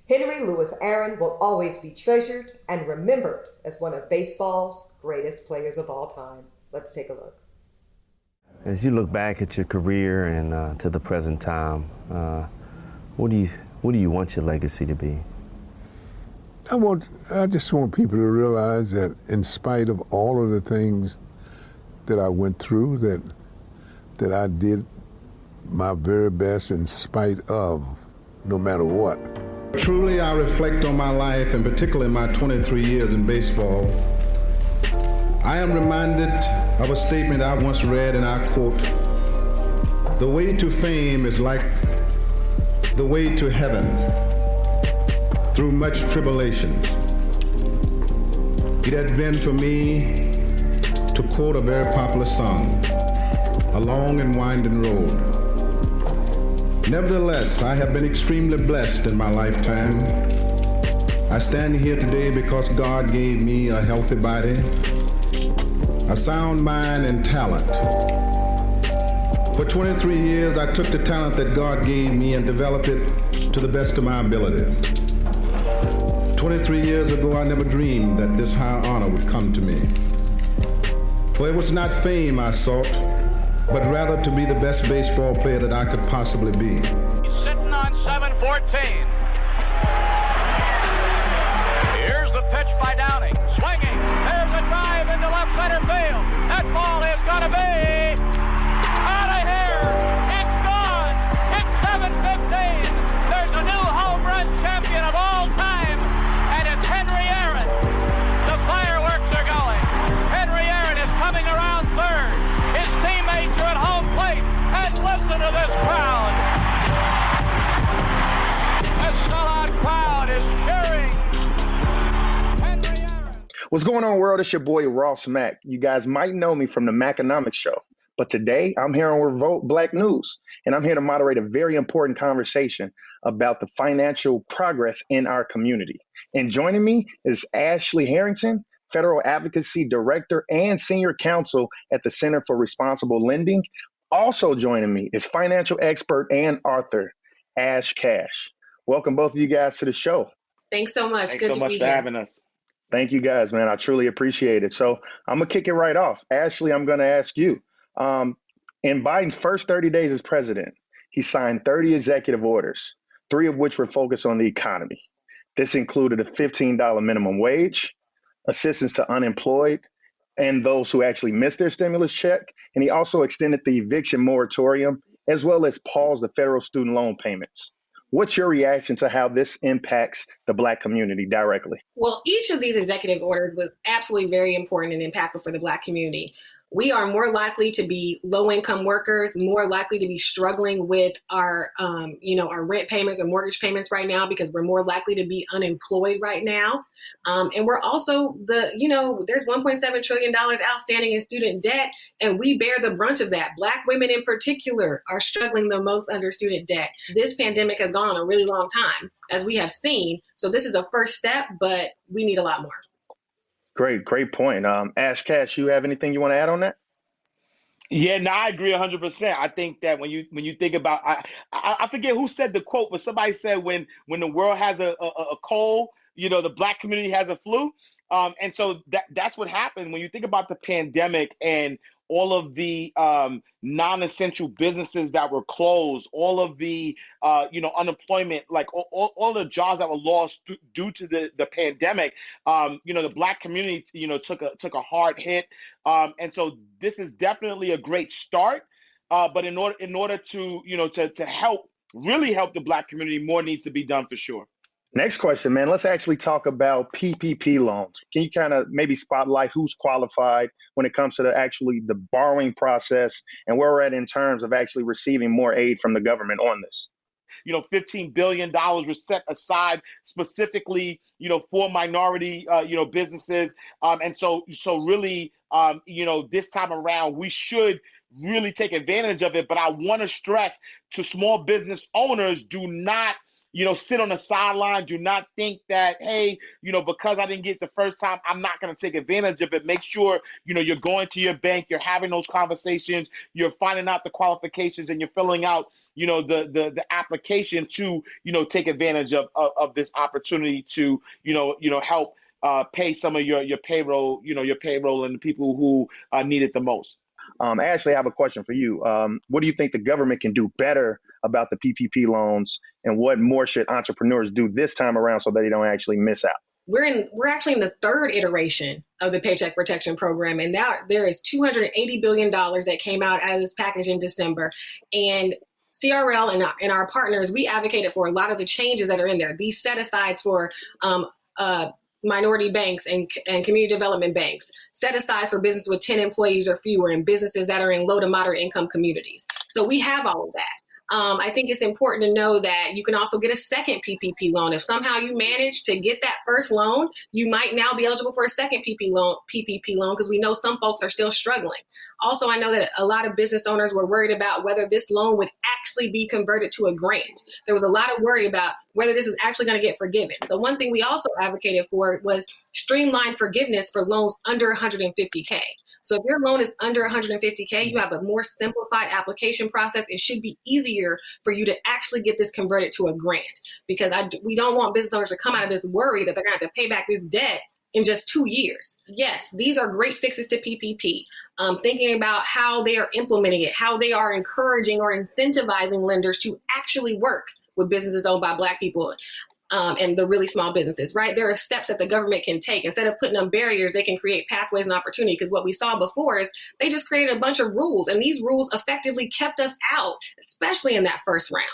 Henry Louis Aaron will always be treasured and remembered as one of baseball's greatest players of all time. Let's take a look. As you look back at your career and to the present time, what do you want your legacy to be? I just want people to realize that in spite of all of the things that I went through, that I did my very best in spite of, no matter what. Truly, I reflect on my life, and particularly my 23 years in baseball. I am reminded of a statement I once read, and I quote, "The way to fame is like the way to heaven, through much tribulation." It had been for me, to quote a very popular song, a long and winding road. Nevertheless, I have been extremely blessed in my lifetime. I stand here today because God gave me a healthy body, a sound mind, and talent. For 23 years, I took the talent that God gave me and developed it to the best of my ability. 23 years ago, I never dreamed that this high honor would come to me. For it was not fame I sought, but rather to be the best baseball player that I could possibly be. He's sitting on 7-14. Here's the pitch by Downing, swinging. There's a drive into left center field. That ball is going to be out of here. It's gone. It's 7-15. There's a new home run champion of all time, and it's Henry Aaron. The fireworks are going. Henry Aaron is coming around third. His teammates are at home plate, and listen to this crowd. This sellout crowd is cheering. What's going on, world? It's your boy, Ross Mack. You guys might know me from the Macconomics Show, but today I'm here on Revolt Black News, and I'm here to moderate a very important conversation about the financial progress in our community. And joining me is Ashley Harrington, Federal Advocacy Director and Senior Counsel at the Center for Responsible Lending. Also joining me is financial expert and author, Ash Cash. Welcome both of you guys to the show. Thanks so much. Thanks so much for having us. Thank you guys, man. I truly appreciate it. So I'm going to kick it right off. Ashley, I'm going to ask you, in Biden's first 30 days as president, he signed 30 executive orders, 3 of which were focused on the economy. This included a $15 minimum wage, assistance to unemployed and those who actually missed their stimulus check. And he also extended the eviction moratorium, as well as paused the federal student loan payments. What's your reaction to how this impacts the Black community directly? Well, each of these executive orders was absolutely very important and impactful for the Black community. We are more likely to be low-income workers, more likely to be struggling with our rent payments or mortgage payments right now because we're more likely to be unemployed right now. And we're also there's $1.7 trillion outstanding in student debt, and we bear the brunt of that. Black women in particular are struggling the most under student debt. This pandemic has gone on a really long time, as we have seen. So this is a first step, but we need a lot more. Great point. Ash Cash, you have anything you want to add on that? Yeah, no, I agree 100%. I think that when you think about, I forget who said the quote, but somebody said when the world has a cold, the Black community has a flu. And so that's what happened when you think about the pandemic and all of the non-essential businesses that were closed, all of the unemployment, like all the jobs that were lost due to the pandemic, the Black community, took a hard hit. And so this is definitely a great start. But in order to, to really help the Black community, more needs to be done for sure. Next question, man. Let's actually talk about PPP loans. Can you kind of maybe spotlight who's qualified when it comes to the borrowing process and where we're at in terms of actually receiving more aid from the government on this? $15 billion was set aside specifically, for minority, businesses. And so really, this time around, we should really take advantage of it. But I want to stress to small business owners, do not sit on the sideline. Do not think that, hey, because I didn't get the first time, I'm not going to take advantage of it. Make sure, you're going to your bank, you're having those conversations, you're finding out the qualifications, and you're filling out, the application to, take advantage of this opportunity to, help pay some of your payroll, your payroll and the people who need it the most. Ashley, I have a question for you. What do you think the government can do better about the PPP loans, and what more should entrepreneurs do this time around so that they don't actually miss out? We're actually in the third iteration of the Paycheck Protection Program, and now there is $280 billion that came out as this package in December. And CRL and our partners, we advocated for a lot of the changes that are in there. These set-asides for minority banks and community development banks, set aside for business with 10 employees or fewer, and businesses that are in low to moderate income communities. So we have all of that. I think it's important to know that you can also get a second PPP loan. If somehow you manage to get that first loan, you might now be eligible for a second PPP loan, because we know some folks are still struggling. Also, I know that a lot of business owners were worried about whether this loan would actually be converted to a grant. There was a lot of worry about whether this is actually going to get forgiven. So one thing we also advocated for was streamlined forgiveness for loans under $150K. So if your loan is under $150K, you have a more simplified application process. It should be easier for you to actually get this converted to a grant, because we don't want business owners to come out of this worry that they're going to have to pay back this debt in just 2 years. Yes, these are great fixes to PPP. Thinking about how they are implementing it, how they are encouraging or incentivizing lenders to actually work with businesses owned by Black people, and the really small businesses, right? There are steps that the government can take. Instead of putting up barriers, they can create pathways and opportunity, because what we saw before is they just created a bunch of rules, and these rules effectively kept us out, especially in that first round.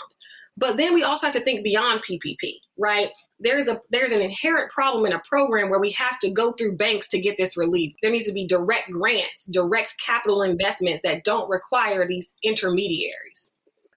But then we also have to think beyond PPP, right? There's an inherent problem in a program where we have to go through banks to get this relief. There needs to be direct grants, direct capital investments that don't require these intermediaries.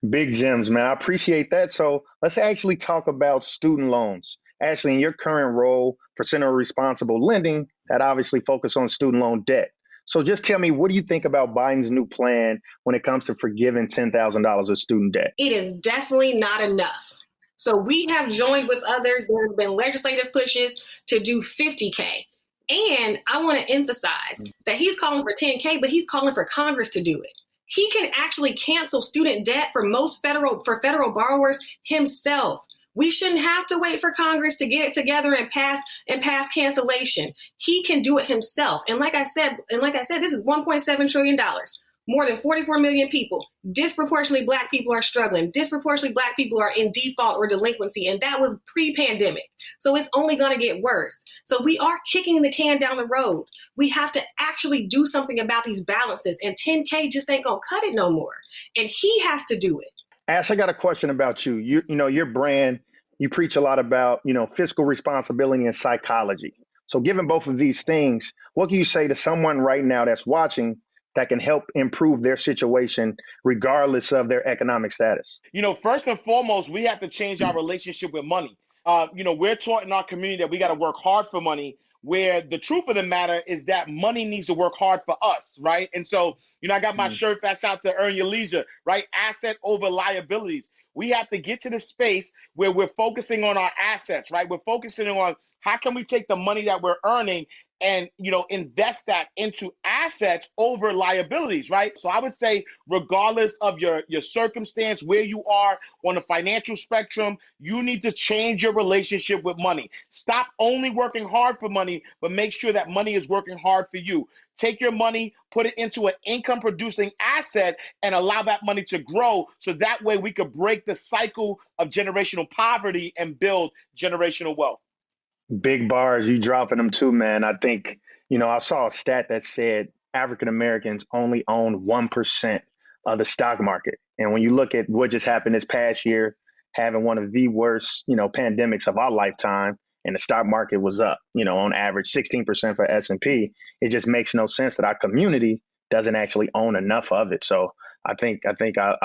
Big gems, man. I appreciate that. So let's actually talk about student loans. Ashley, in your current role for Center for Responsible Lending, that obviously focuses on student loan debt. So just tell me, what do you think about Biden's new plan when it comes to forgiving $10,000 of student debt? It is definitely not enough. So we have joined with others. There have been legislative pushes to do $50K. And I want to emphasize that he's calling for $10K, but he's calling for Congress to do it. He can actually cancel student debt for most federal borrowers himself. We shouldn't have to wait for Congress to get it together and pass cancellation. He can do it himself. And like I said, this is $1.7 trillion. More than 44 million people. Disproportionately Black people are struggling. Disproportionately Black people are in default or delinquency. And that was pre-pandemic. So it's only going to get worse. So we are kicking the can down the road. We have to actually do something about these balances. And 10K just ain't going to cut it no more. And he has to do it. Ash, I got a question about you. Your brand, you preach a lot about, fiscal responsibility and psychology. So given both of these things, what can you say to someone right now that's watching that can help improve their situation regardless of their economic status? First and foremost, we have to change our relationship with money. We're taught in our community that we got to work hard for money, where the truth of the matter is that money needs to work hard for us, right? And so, I got my shirt that's out to Earn Your Leisure, right? Asset over liabilities. We have to get to the space where we're focusing on our assets, right? We're focusing on how can we take the money that we're earning and, you know, invest that into assets over liabilities, right? So I would say, regardless of your circumstance, where you are on the financial spectrum, you need to change your relationship with money. Stop only working hard for money, but make sure that money is working hard for you. Take your money, put it into an income-producing asset, and allow that money to grow, so that way we could break the cycle of generational poverty and build generational wealth. Big bars, you dropping them too, man. I think, you know, I saw a stat that said African-Americans only own 1% of the stock market. And when you look at what just happened this past year, having one of the worst, you know, pandemics of our lifetime, and the stock market was up, you know, on average 16% for S&P, it just makes no sense that our community doesn't actually own enough of it. So I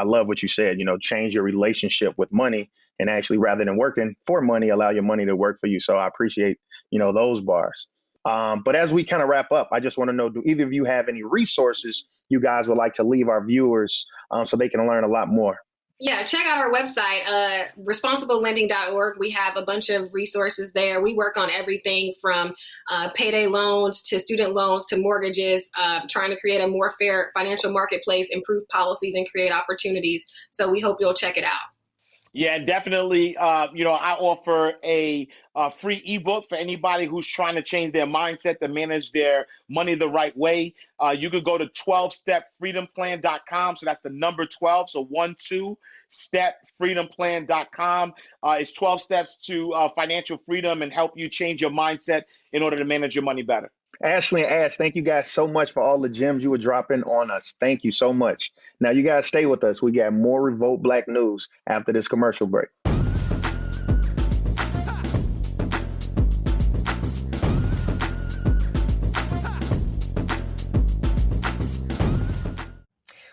love what you said, you know, change your relationship with money, and actually, rather than working for money, allow your money to work for you. So I appreciate, you know, those bars. But as we kind of wrap up, I just want to know, do either of you have any resources you guys would like to leave our viewers so they can learn a lot more? Yeah, check out our website, responsiblelending.org. We have a bunch of resources there. We work on everything from payday loans to student loans to mortgages, trying to create a more fair financial marketplace, improve policies, and create opportunities. So we hope you'll check it out. Yeah, definitely. You know, I offer a free ebook for anybody who's trying to change their mindset to manage their money the right way. You could go to 12stepfreedomplan.com. So that's the number 12. So 12stepfreedomplan.com. It's 12 steps to financial freedom, and help you change your mindset in order to manage your money better. Ashley and Ash, thank you guys so much for all the gems you were dropping on us. Thank you so much. Now, you guys stay with us. We got more Revolt Black News after this commercial break.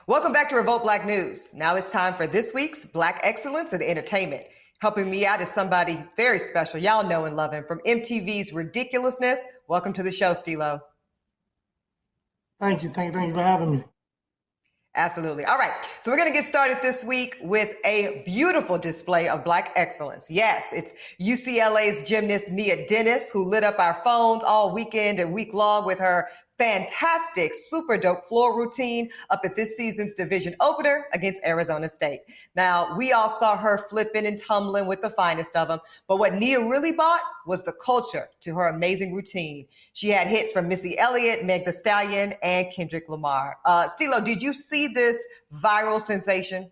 Welcome back to Revolt Black News. Now it's time for this week's Black Excellence in Entertainment. Helping me out is somebody very special. Y'all know and love him from MTV's Ridiculousness. Welcome to the show, Steelo. Thank you for having me. Absolutely. All right. So we're going to get started this week with a beautiful display of Black excellence. Yes, it's UCLA's gymnast Nia Dennis, who lit up our phones all weekend and week long with her fantastic, super dope floor routine up at this season's division opener against Arizona State. Now, we all saw her flipping and tumbling with the finest of them, but what Nia really bought was the culture to her amazing routine. She had hits from Missy Elliott, Meg Thee Stallion, and Kendrick Lamar. Steelo, did you see this viral sensation?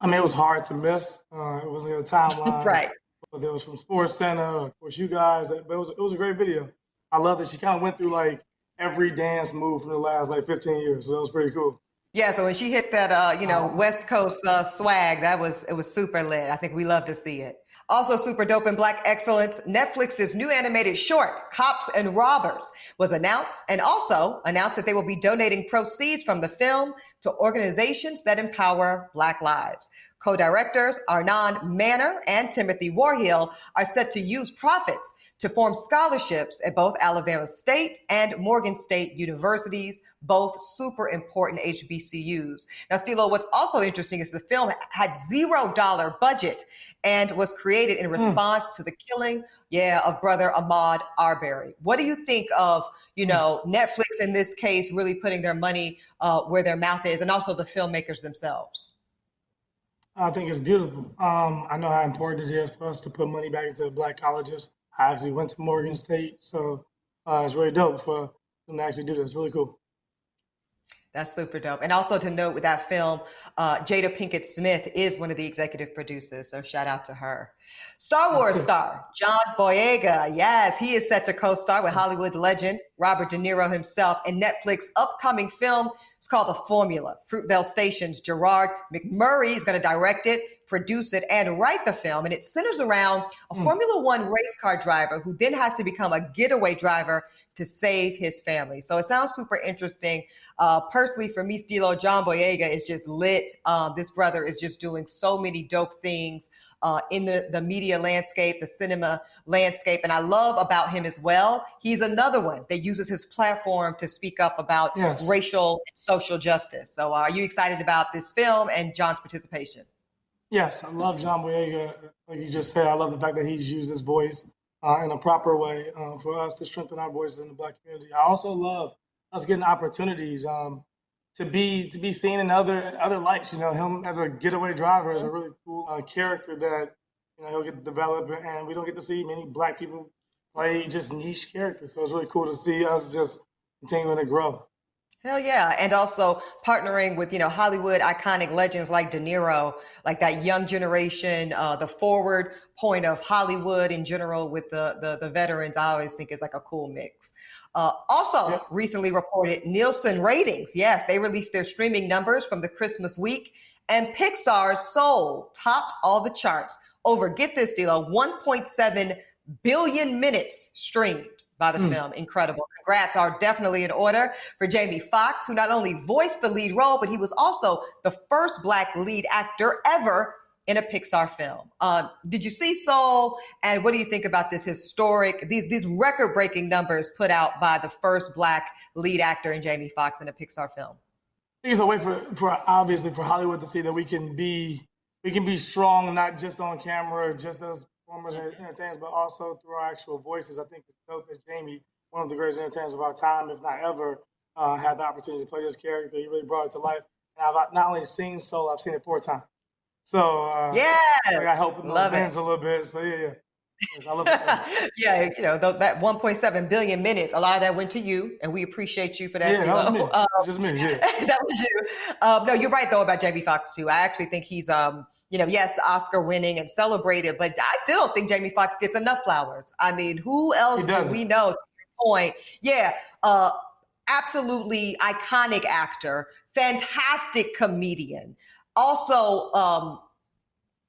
I mean, it was hard to miss. It wasn't a timeline. Right. Whether it was from Sports Center, of course, you guys, but it was a great video. I love that she kind of went through like every dance move from the last like 15 years. So that was pretty cool. Yeah. So when she hit that, West Coast swag, it was super lit. I think we love to see it. Also super dope in Black excellence, Netflix's new animated short, Cops and Robbers, was announced, and also announced that they will be donating proceeds from the film to organizations that empower Black lives. Co-directors Arnon Manor and Timothy Warhill are set to use profits to form scholarships at both Alabama State and Morgan State universities, both super important HBCUs. Now, Steelo, what's also interesting is the film had $0 budget and was created in response to the killing of brother Ahmaud Arbery. What do you think of, you know, Netflix in this case really putting their money where their mouth is, and also the filmmakers themselves? I think it's beautiful. I know how important it is for us to put money back into Black colleges. I actually went to Morgan State, so it's really dope for them to actually do this. It's really cool. That's super dope. And also to note with that film, Jada Pinkett Smith is one of the executive producers, so shout out to her. Star Wars star John Boyega, yes, he is set to co-star with Hollywood legend Robert De Niro himself in Netflix's upcoming film. It's called The Formula. Fruitvale Station's Gerard McMurray is going to direct it, produce it, and write the film. And it centers around a Formula One race car driver who then has to become a getaway driver to save his family. So it sounds super interesting. Personally, for me, Steelo, John Boyega is just lit. This brother is just doing so many dope things in the media landscape, the cinema landscape. And I love about him as well, he's another one that uses his platform to speak up about racial and social justice. So are you excited about this film and John's participation? Yes, I love John Boyega. Like you just said, I love the fact that he's used his voice in a proper way for us to strengthen our voices in the Black community. I also love us getting opportunities to be seen in other lights. You know, him as a getaway driver is a really cool character that, you know, he'll get to develop, and we don't get to see many Black people play just niche characters. So it's really cool to see us just continuing to grow. Hell yeah. And also partnering with, you know, Hollywood iconic legends like De Niro, like that young generation, the forward point of Hollywood in general with the veterans, I always think is like a cool mix. Also recently reported Nielsen ratings. Yes, they released their streaming numbers from the Christmas week, and Pixar's Soul topped all the charts over, get this, Steelo, 1.7 billion minutes streamed by the film. Incredible. Congrats are definitely in order for Jamie Foxx, who not only voiced the lead role, but he was also the first Black lead actor ever in a Pixar film. Did you see Soul? And what do you think about this historic, these record-breaking numbers put out by the first Black lead actor in Jamie Foxx in a Pixar film? I think it's a way for Hollywood to see that we can be strong, not just on camera, just as performers and entertainers, but also through our actual voices. I think it's dope that Jamie, one of the greatest entertainers of our time, if not ever, had the opportunity to play this character. He really brought it to life. And I've not only seen Soul, I've seen it 4 times. So I got help with those names a little bit. So yeah. Yes, I love it. Yeah, you know, that 1.7 billion minutes, a lot of that went to you, and we appreciate you for that. Yeah, that was me. That was you. No, you're right, though, about Jamie Foxx, too. I actually think he's, you know, yes, Oscar winning and celebrated, but I still don't think Jamie Foxx gets enough flowers. I mean, who else do we know, to your point? Yeah, absolutely iconic actor, fantastic comedian, also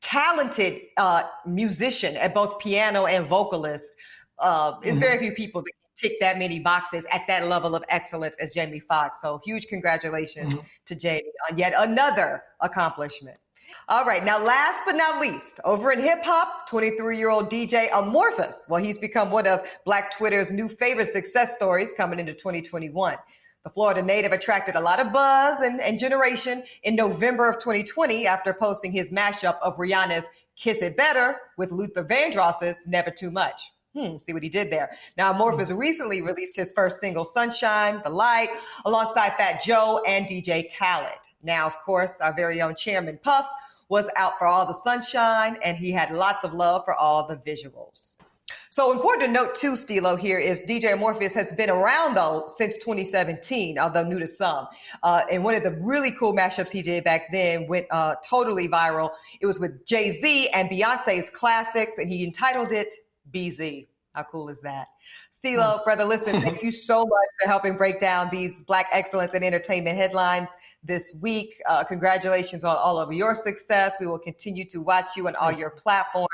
talented musician at both piano and vocalist. There's very few people that can tick that many boxes at that level of excellence as Jamie Foxx. So huge congratulations to Jamie on yet another accomplishment. All right. Now, last but not least, over in hip hop, 23-year-old DJ Amorphous. Well, he's become one of Black Twitter's new favorite success stories coming into 2021. The Florida native attracted a lot of buzz and generation in November of 2020 after posting his mashup of Rihanna's Kiss It Better with Luther Vandross's Never Too Much. See what he did there. Now, Amorphous recently released his first single, Sunshine, The Light, alongside Fat Joe and DJ Khaled. Now, of course, our very own Chairman Puff was out for all the sunshine, and he had lots of love for all the visuals. So important to note, too, Steelo, here is DJ Amorphous has been around, though, since 2017, although new to some. And one of the really cool mashups he did back then went totally viral. It was with Jay-Z and Beyonce's classics, and he entitled it BZ. How cool is that? Steelo, brother, listen, thank you so much for helping break down these Black excellence and entertainment headlines this week. Congratulations on all of your success. We will continue to watch you on all your platforms.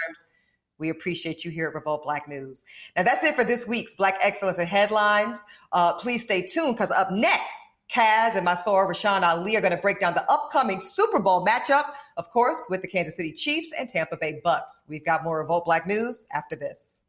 We appreciate you here at Revolt Black News. Now, that's it for this week's Black Excellence and Headlines. Please stay tuned, because up next, Kaz and my Sora Rashawn Ali are going to break down the upcoming Super Bowl matchup, of course, with the Kansas City Chiefs and Tampa Bay Bucks. We've got more Revolt Black News after this.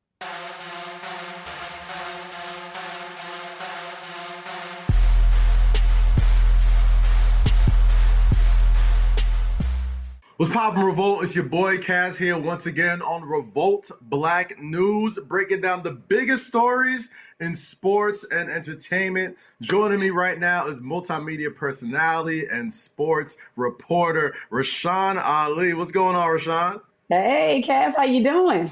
What's poppin', Revolt? It's your boy Kaz here once again on Revolt Black News, breaking down the biggest stories in sports and entertainment. Joining me right now is multimedia personality and sports reporter Rashawn Ali. What's going on, Rashawn? Hey, Kaz, how you doing?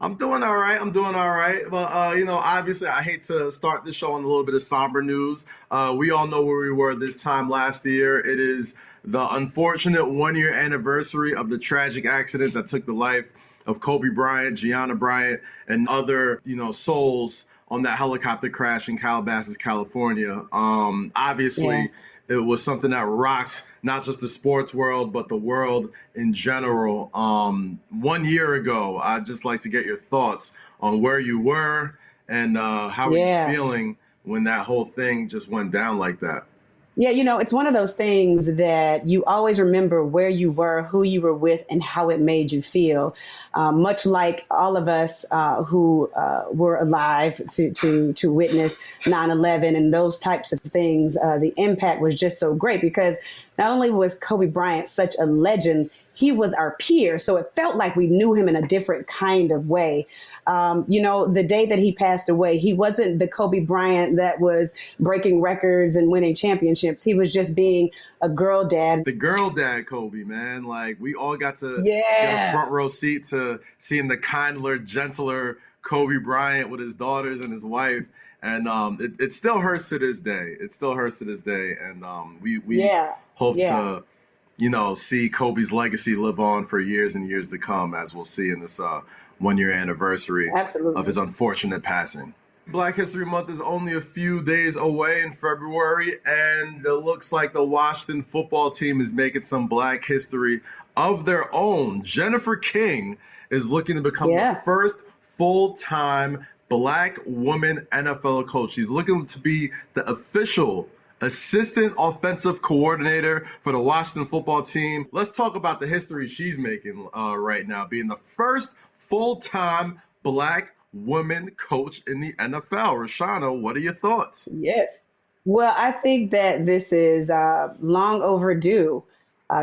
I'm doing all right. But, you know, obviously, I hate to start the show on a little bit of somber news. We all know where we were this time last year. It is the unfortunate one-year anniversary of the tragic accident that took the life of Kobe Bryant, Gianna Bryant, and other, you know, souls on that helicopter crash in Calabasas, California. Obviously, it was something that rocked not just the sports world, but the world in general. 1 year ago, I'd just like to get your thoughts on where you were and how were you feeling when that whole thing just went down like that? Yeah, you know, it's one of those things that you always remember where you were, who you were with, and how it made you feel. Much like all of us who were alive to witness 9/11 and those types of things, the impact was just so great because Not only was Kobe Bryant such a legend, he was our peer. So it felt like we knew him in a different kind of way. You know, the day that he passed away, he wasn't the Kobe Bryant that was breaking records and winning championships. He was just being a girl dad. The girl dad Kobe, man. Like, we all got to get a front row seat to seeing the kindler, gentler Kobe Bryant with his daughters and his wife. And it still hurts to this day. It still hurts to this day. And we hope to, you know, see Kobe's legacy live on for years and years to come, as we'll see in this 1 year anniversary of his unfortunate passing. Black History Month is only a few days away in February, and it looks like the Washington football team is making some Black history of their own. Jennifer King is looking to become the first full-time Black woman NFL coach. She's looking to be the official assistant offensive coordinator for the Washington football team. Let's talk about the history she's making right now, being the first full-time Black woman coach in the NFL. Rashana, what are your thoughts? Yes. Well, I think that this is long overdue.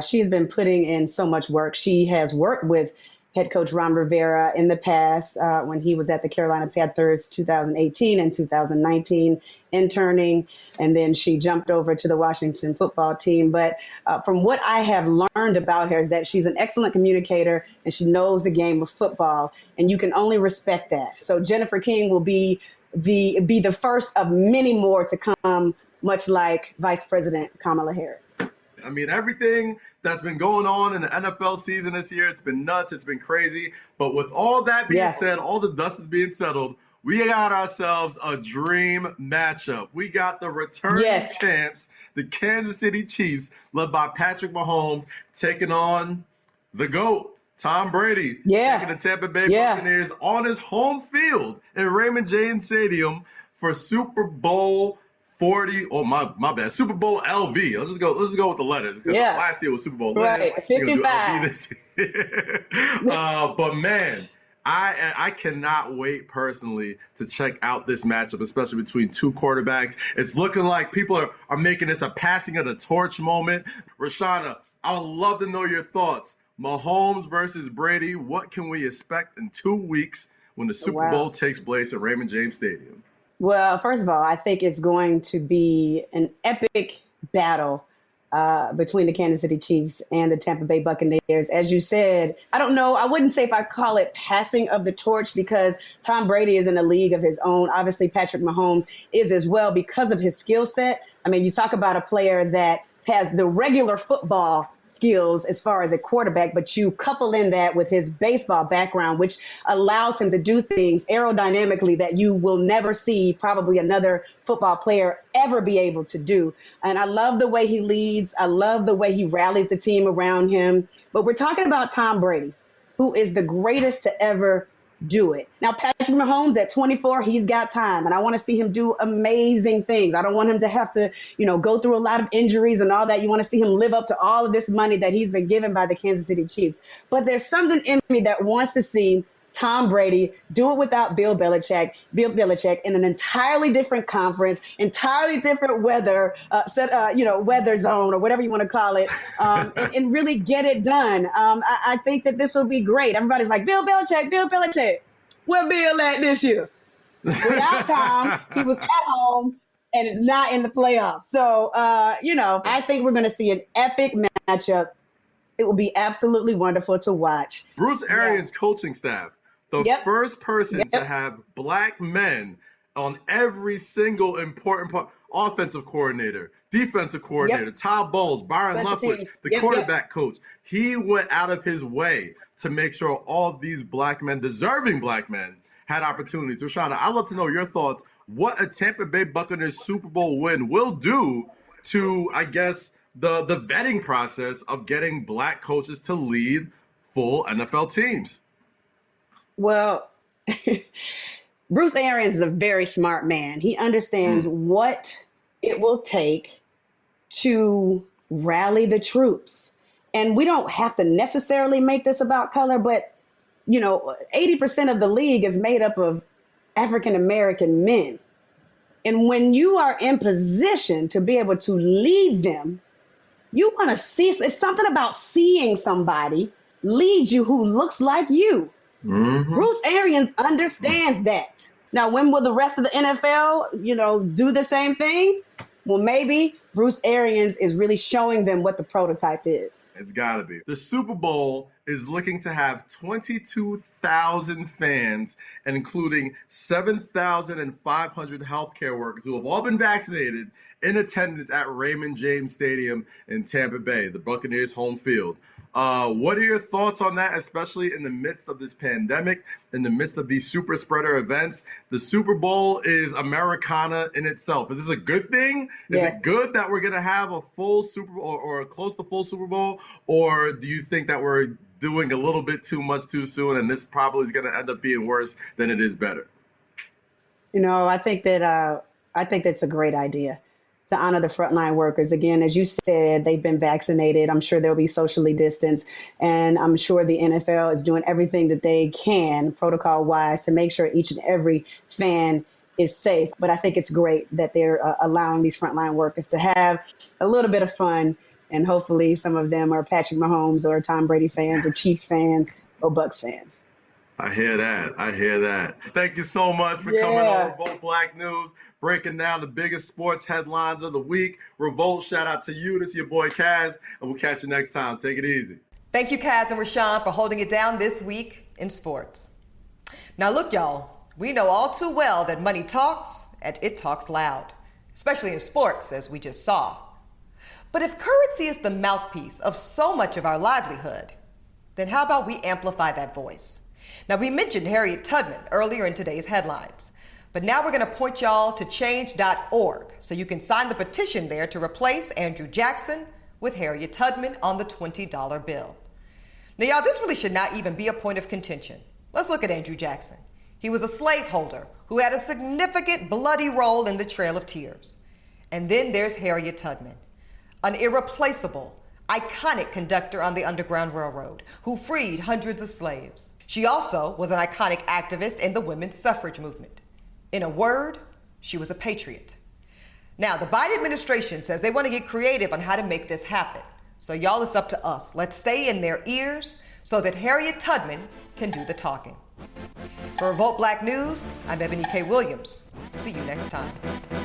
She's been putting in so much work. She has worked with head coach Ron Rivera in the past when he was at the Carolina Panthers 2018 and 2019 interning, and then she jumped over to the Washington football team. But from what I have learned about her is that she's an excellent communicator and she knows the game of football, and you can only respect that. So Jennifer King will be the first of many more to come, much like Vice President Kamala Harris. I mean, everything that's been going on in the NFL season this year, it's been nuts, it's been crazy. But with all that being said, all the dust is being settled, we got ourselves a dream matchup. We got the returning champs, the Kansas City Chiefs, led by Patrick Mahomes, taking on the GOAT, Tom Brady, taking the Tampa Bay Buccaneers on his home field in Raymond James Stadium for Super Bowl 40, oh my bad, Super Bowl LV. Let's just go with the letters, because last year was Super Bowl letters. Right, 55. This year. But man, I cannot wait personally to check out this matchup, especially between two quarterbacks. It's looking like people are making this a passing of the torch moment. Rashana, I would love to know your thoughts. Mahomes versus Brady, what can we expect in 2 weeks when the Super Bowl takes place at Raymond James Stadium? Well, first of all, I think it's going to be an epic battle between the Kansas City Chiefs and the Tampa Bay Buccaneers. As you said, I don't know. I wouldn't say if I call it passing of the torch, because Tom Brady is in a league of his own. Obviously, Patrick Mahomes is as well because of his skill set. I mean, you talk about a player that has the regular football skills as far as a quarterback, but you couple in that with his baseball background, which allows him to do things aerodynamically that you will never see probably another football player ever be able to do. And I love the way he leads. I love the way he rallies the team around him. But we're talking about Tom Brady, who is the greatest to ever do it. Now, Patrick Mahomes at 24, he's got time, and I want to see him do amazing things. I don't want him to have to, you know, go through a lot of injuries and all that. You want to see him live up to all of this money that he's been given by the Kansas City Chiefs. But there's something in me that wants to see Tom Brady do it without Bill Belichick in an entirely different conference, entirely different weather, weather zone or whatever you want to call it, and really get it done. I think that this will be great. Everybody's like, Bill Belichick. Where Bill at this year? Without Tom, he was at home and it's not in the playoffs. So, I think we're going to see an epic matchup. It will be absolutely wonderful to watch. Bruce Arians' coaching staff, the first person to have Black men on every single important part. Offensive coordinator, defensive coordinator, Todd Bowles, Byron Leftwich, the quarterback coach. He went out of his way to make sure all these Black men, deserving Black men, had opportunities. Rashana, I'd love to know your thoughts. What a Tampa Bay Buccaneers Super Bowl win will do to, I guess, the vetting process of getting Black coaches to lead full NFL teams. Well, Bruce Arians is a very smart man. He understands what it will take to rally the troops. And we don't have to necessarily make this about color, but, you know, 80% of the league is made up of African-American men. And when you are in position to be able to lead them, You want to see, it's something about seeing somebody lead you who looks like you. Mm-hmm. Bruce Arians understands that. Now, when will the rest of the NFL, you know, do the same thing? Well, maybe Bruce Arians is really showing them what the prototype is. It's got to be. The Super Bowl is looking to have 22,000 fans, including 7,500 healthcare workers who have all been vaccinated, in attendance at Raymond James Stadium in Tampa Bay, the Buccaneers' home field. What are your thoughts on that, especially in the midst of this pandemic, in the midst of these super spreader events? The Super Bowl is Americana in itself. Is this a good thing? Is it good that we're going to have a full Super Bowl or close to full Super Bowl? Or do you think that we're doing a little bit too much too soon and this probably is going to end up being worse than it is better? You know, I think that's a great idea. To honor the frontline workers. Again, as you said, they've been vaccinated. I'm sure they'll be socially distanced. And I'm sure the NFL is doing everything that they can protocol-wise to make sure each and every fan is safe. But I think it's great that they're allowing these frontline workers to have a little bit of fun. And hopefully some of them are Patrick Mahomes or Tom Brady fans or Chiefs fans or Bucks fans. I hear that. Thank you so much for coming on Revolt Black News, breaking down the biggest sports headlines of the week. Revolt, shout out to you. This is your boy Kaz, and we'll catch you next time. Take it easy. Thank you, Kaz and Rashawn, for holding it down this week in sports. Now look, y'all, we know all too well that money talks and it talks loud, especially in sports, as we just saw. But if currency is the mouthpiece of so much of our livelihood, then how about we amplify that voice? Now, we mentioned Harriet Tubman earlier in today's headlines, but now we're going to point y'all to change.org so you can sign the petition there to replace Andrew Jackson with Harriet Tubman on the $20 bill. Now, y'all, this really should not even be a point of contention. Let's look at Andrew Jackson. He was a slaveholder who had a significant bloody role in the Trail of Tears. And then there's Harriet Tubman, an irreplaceable, iconic conductor on the Underground Railroad who freed hundreds of slaves. She also was an iconic activist in the women's suffrage movement. In a word, she was a patriot. Now, the Biden administration says they want to get creative on how to make this happen. So y'all, it's up to us. Let's stay in their ears so that Harriet Tubman can do the talking. For Revolt Black News, I'm Eboni K. Williams. See you next time.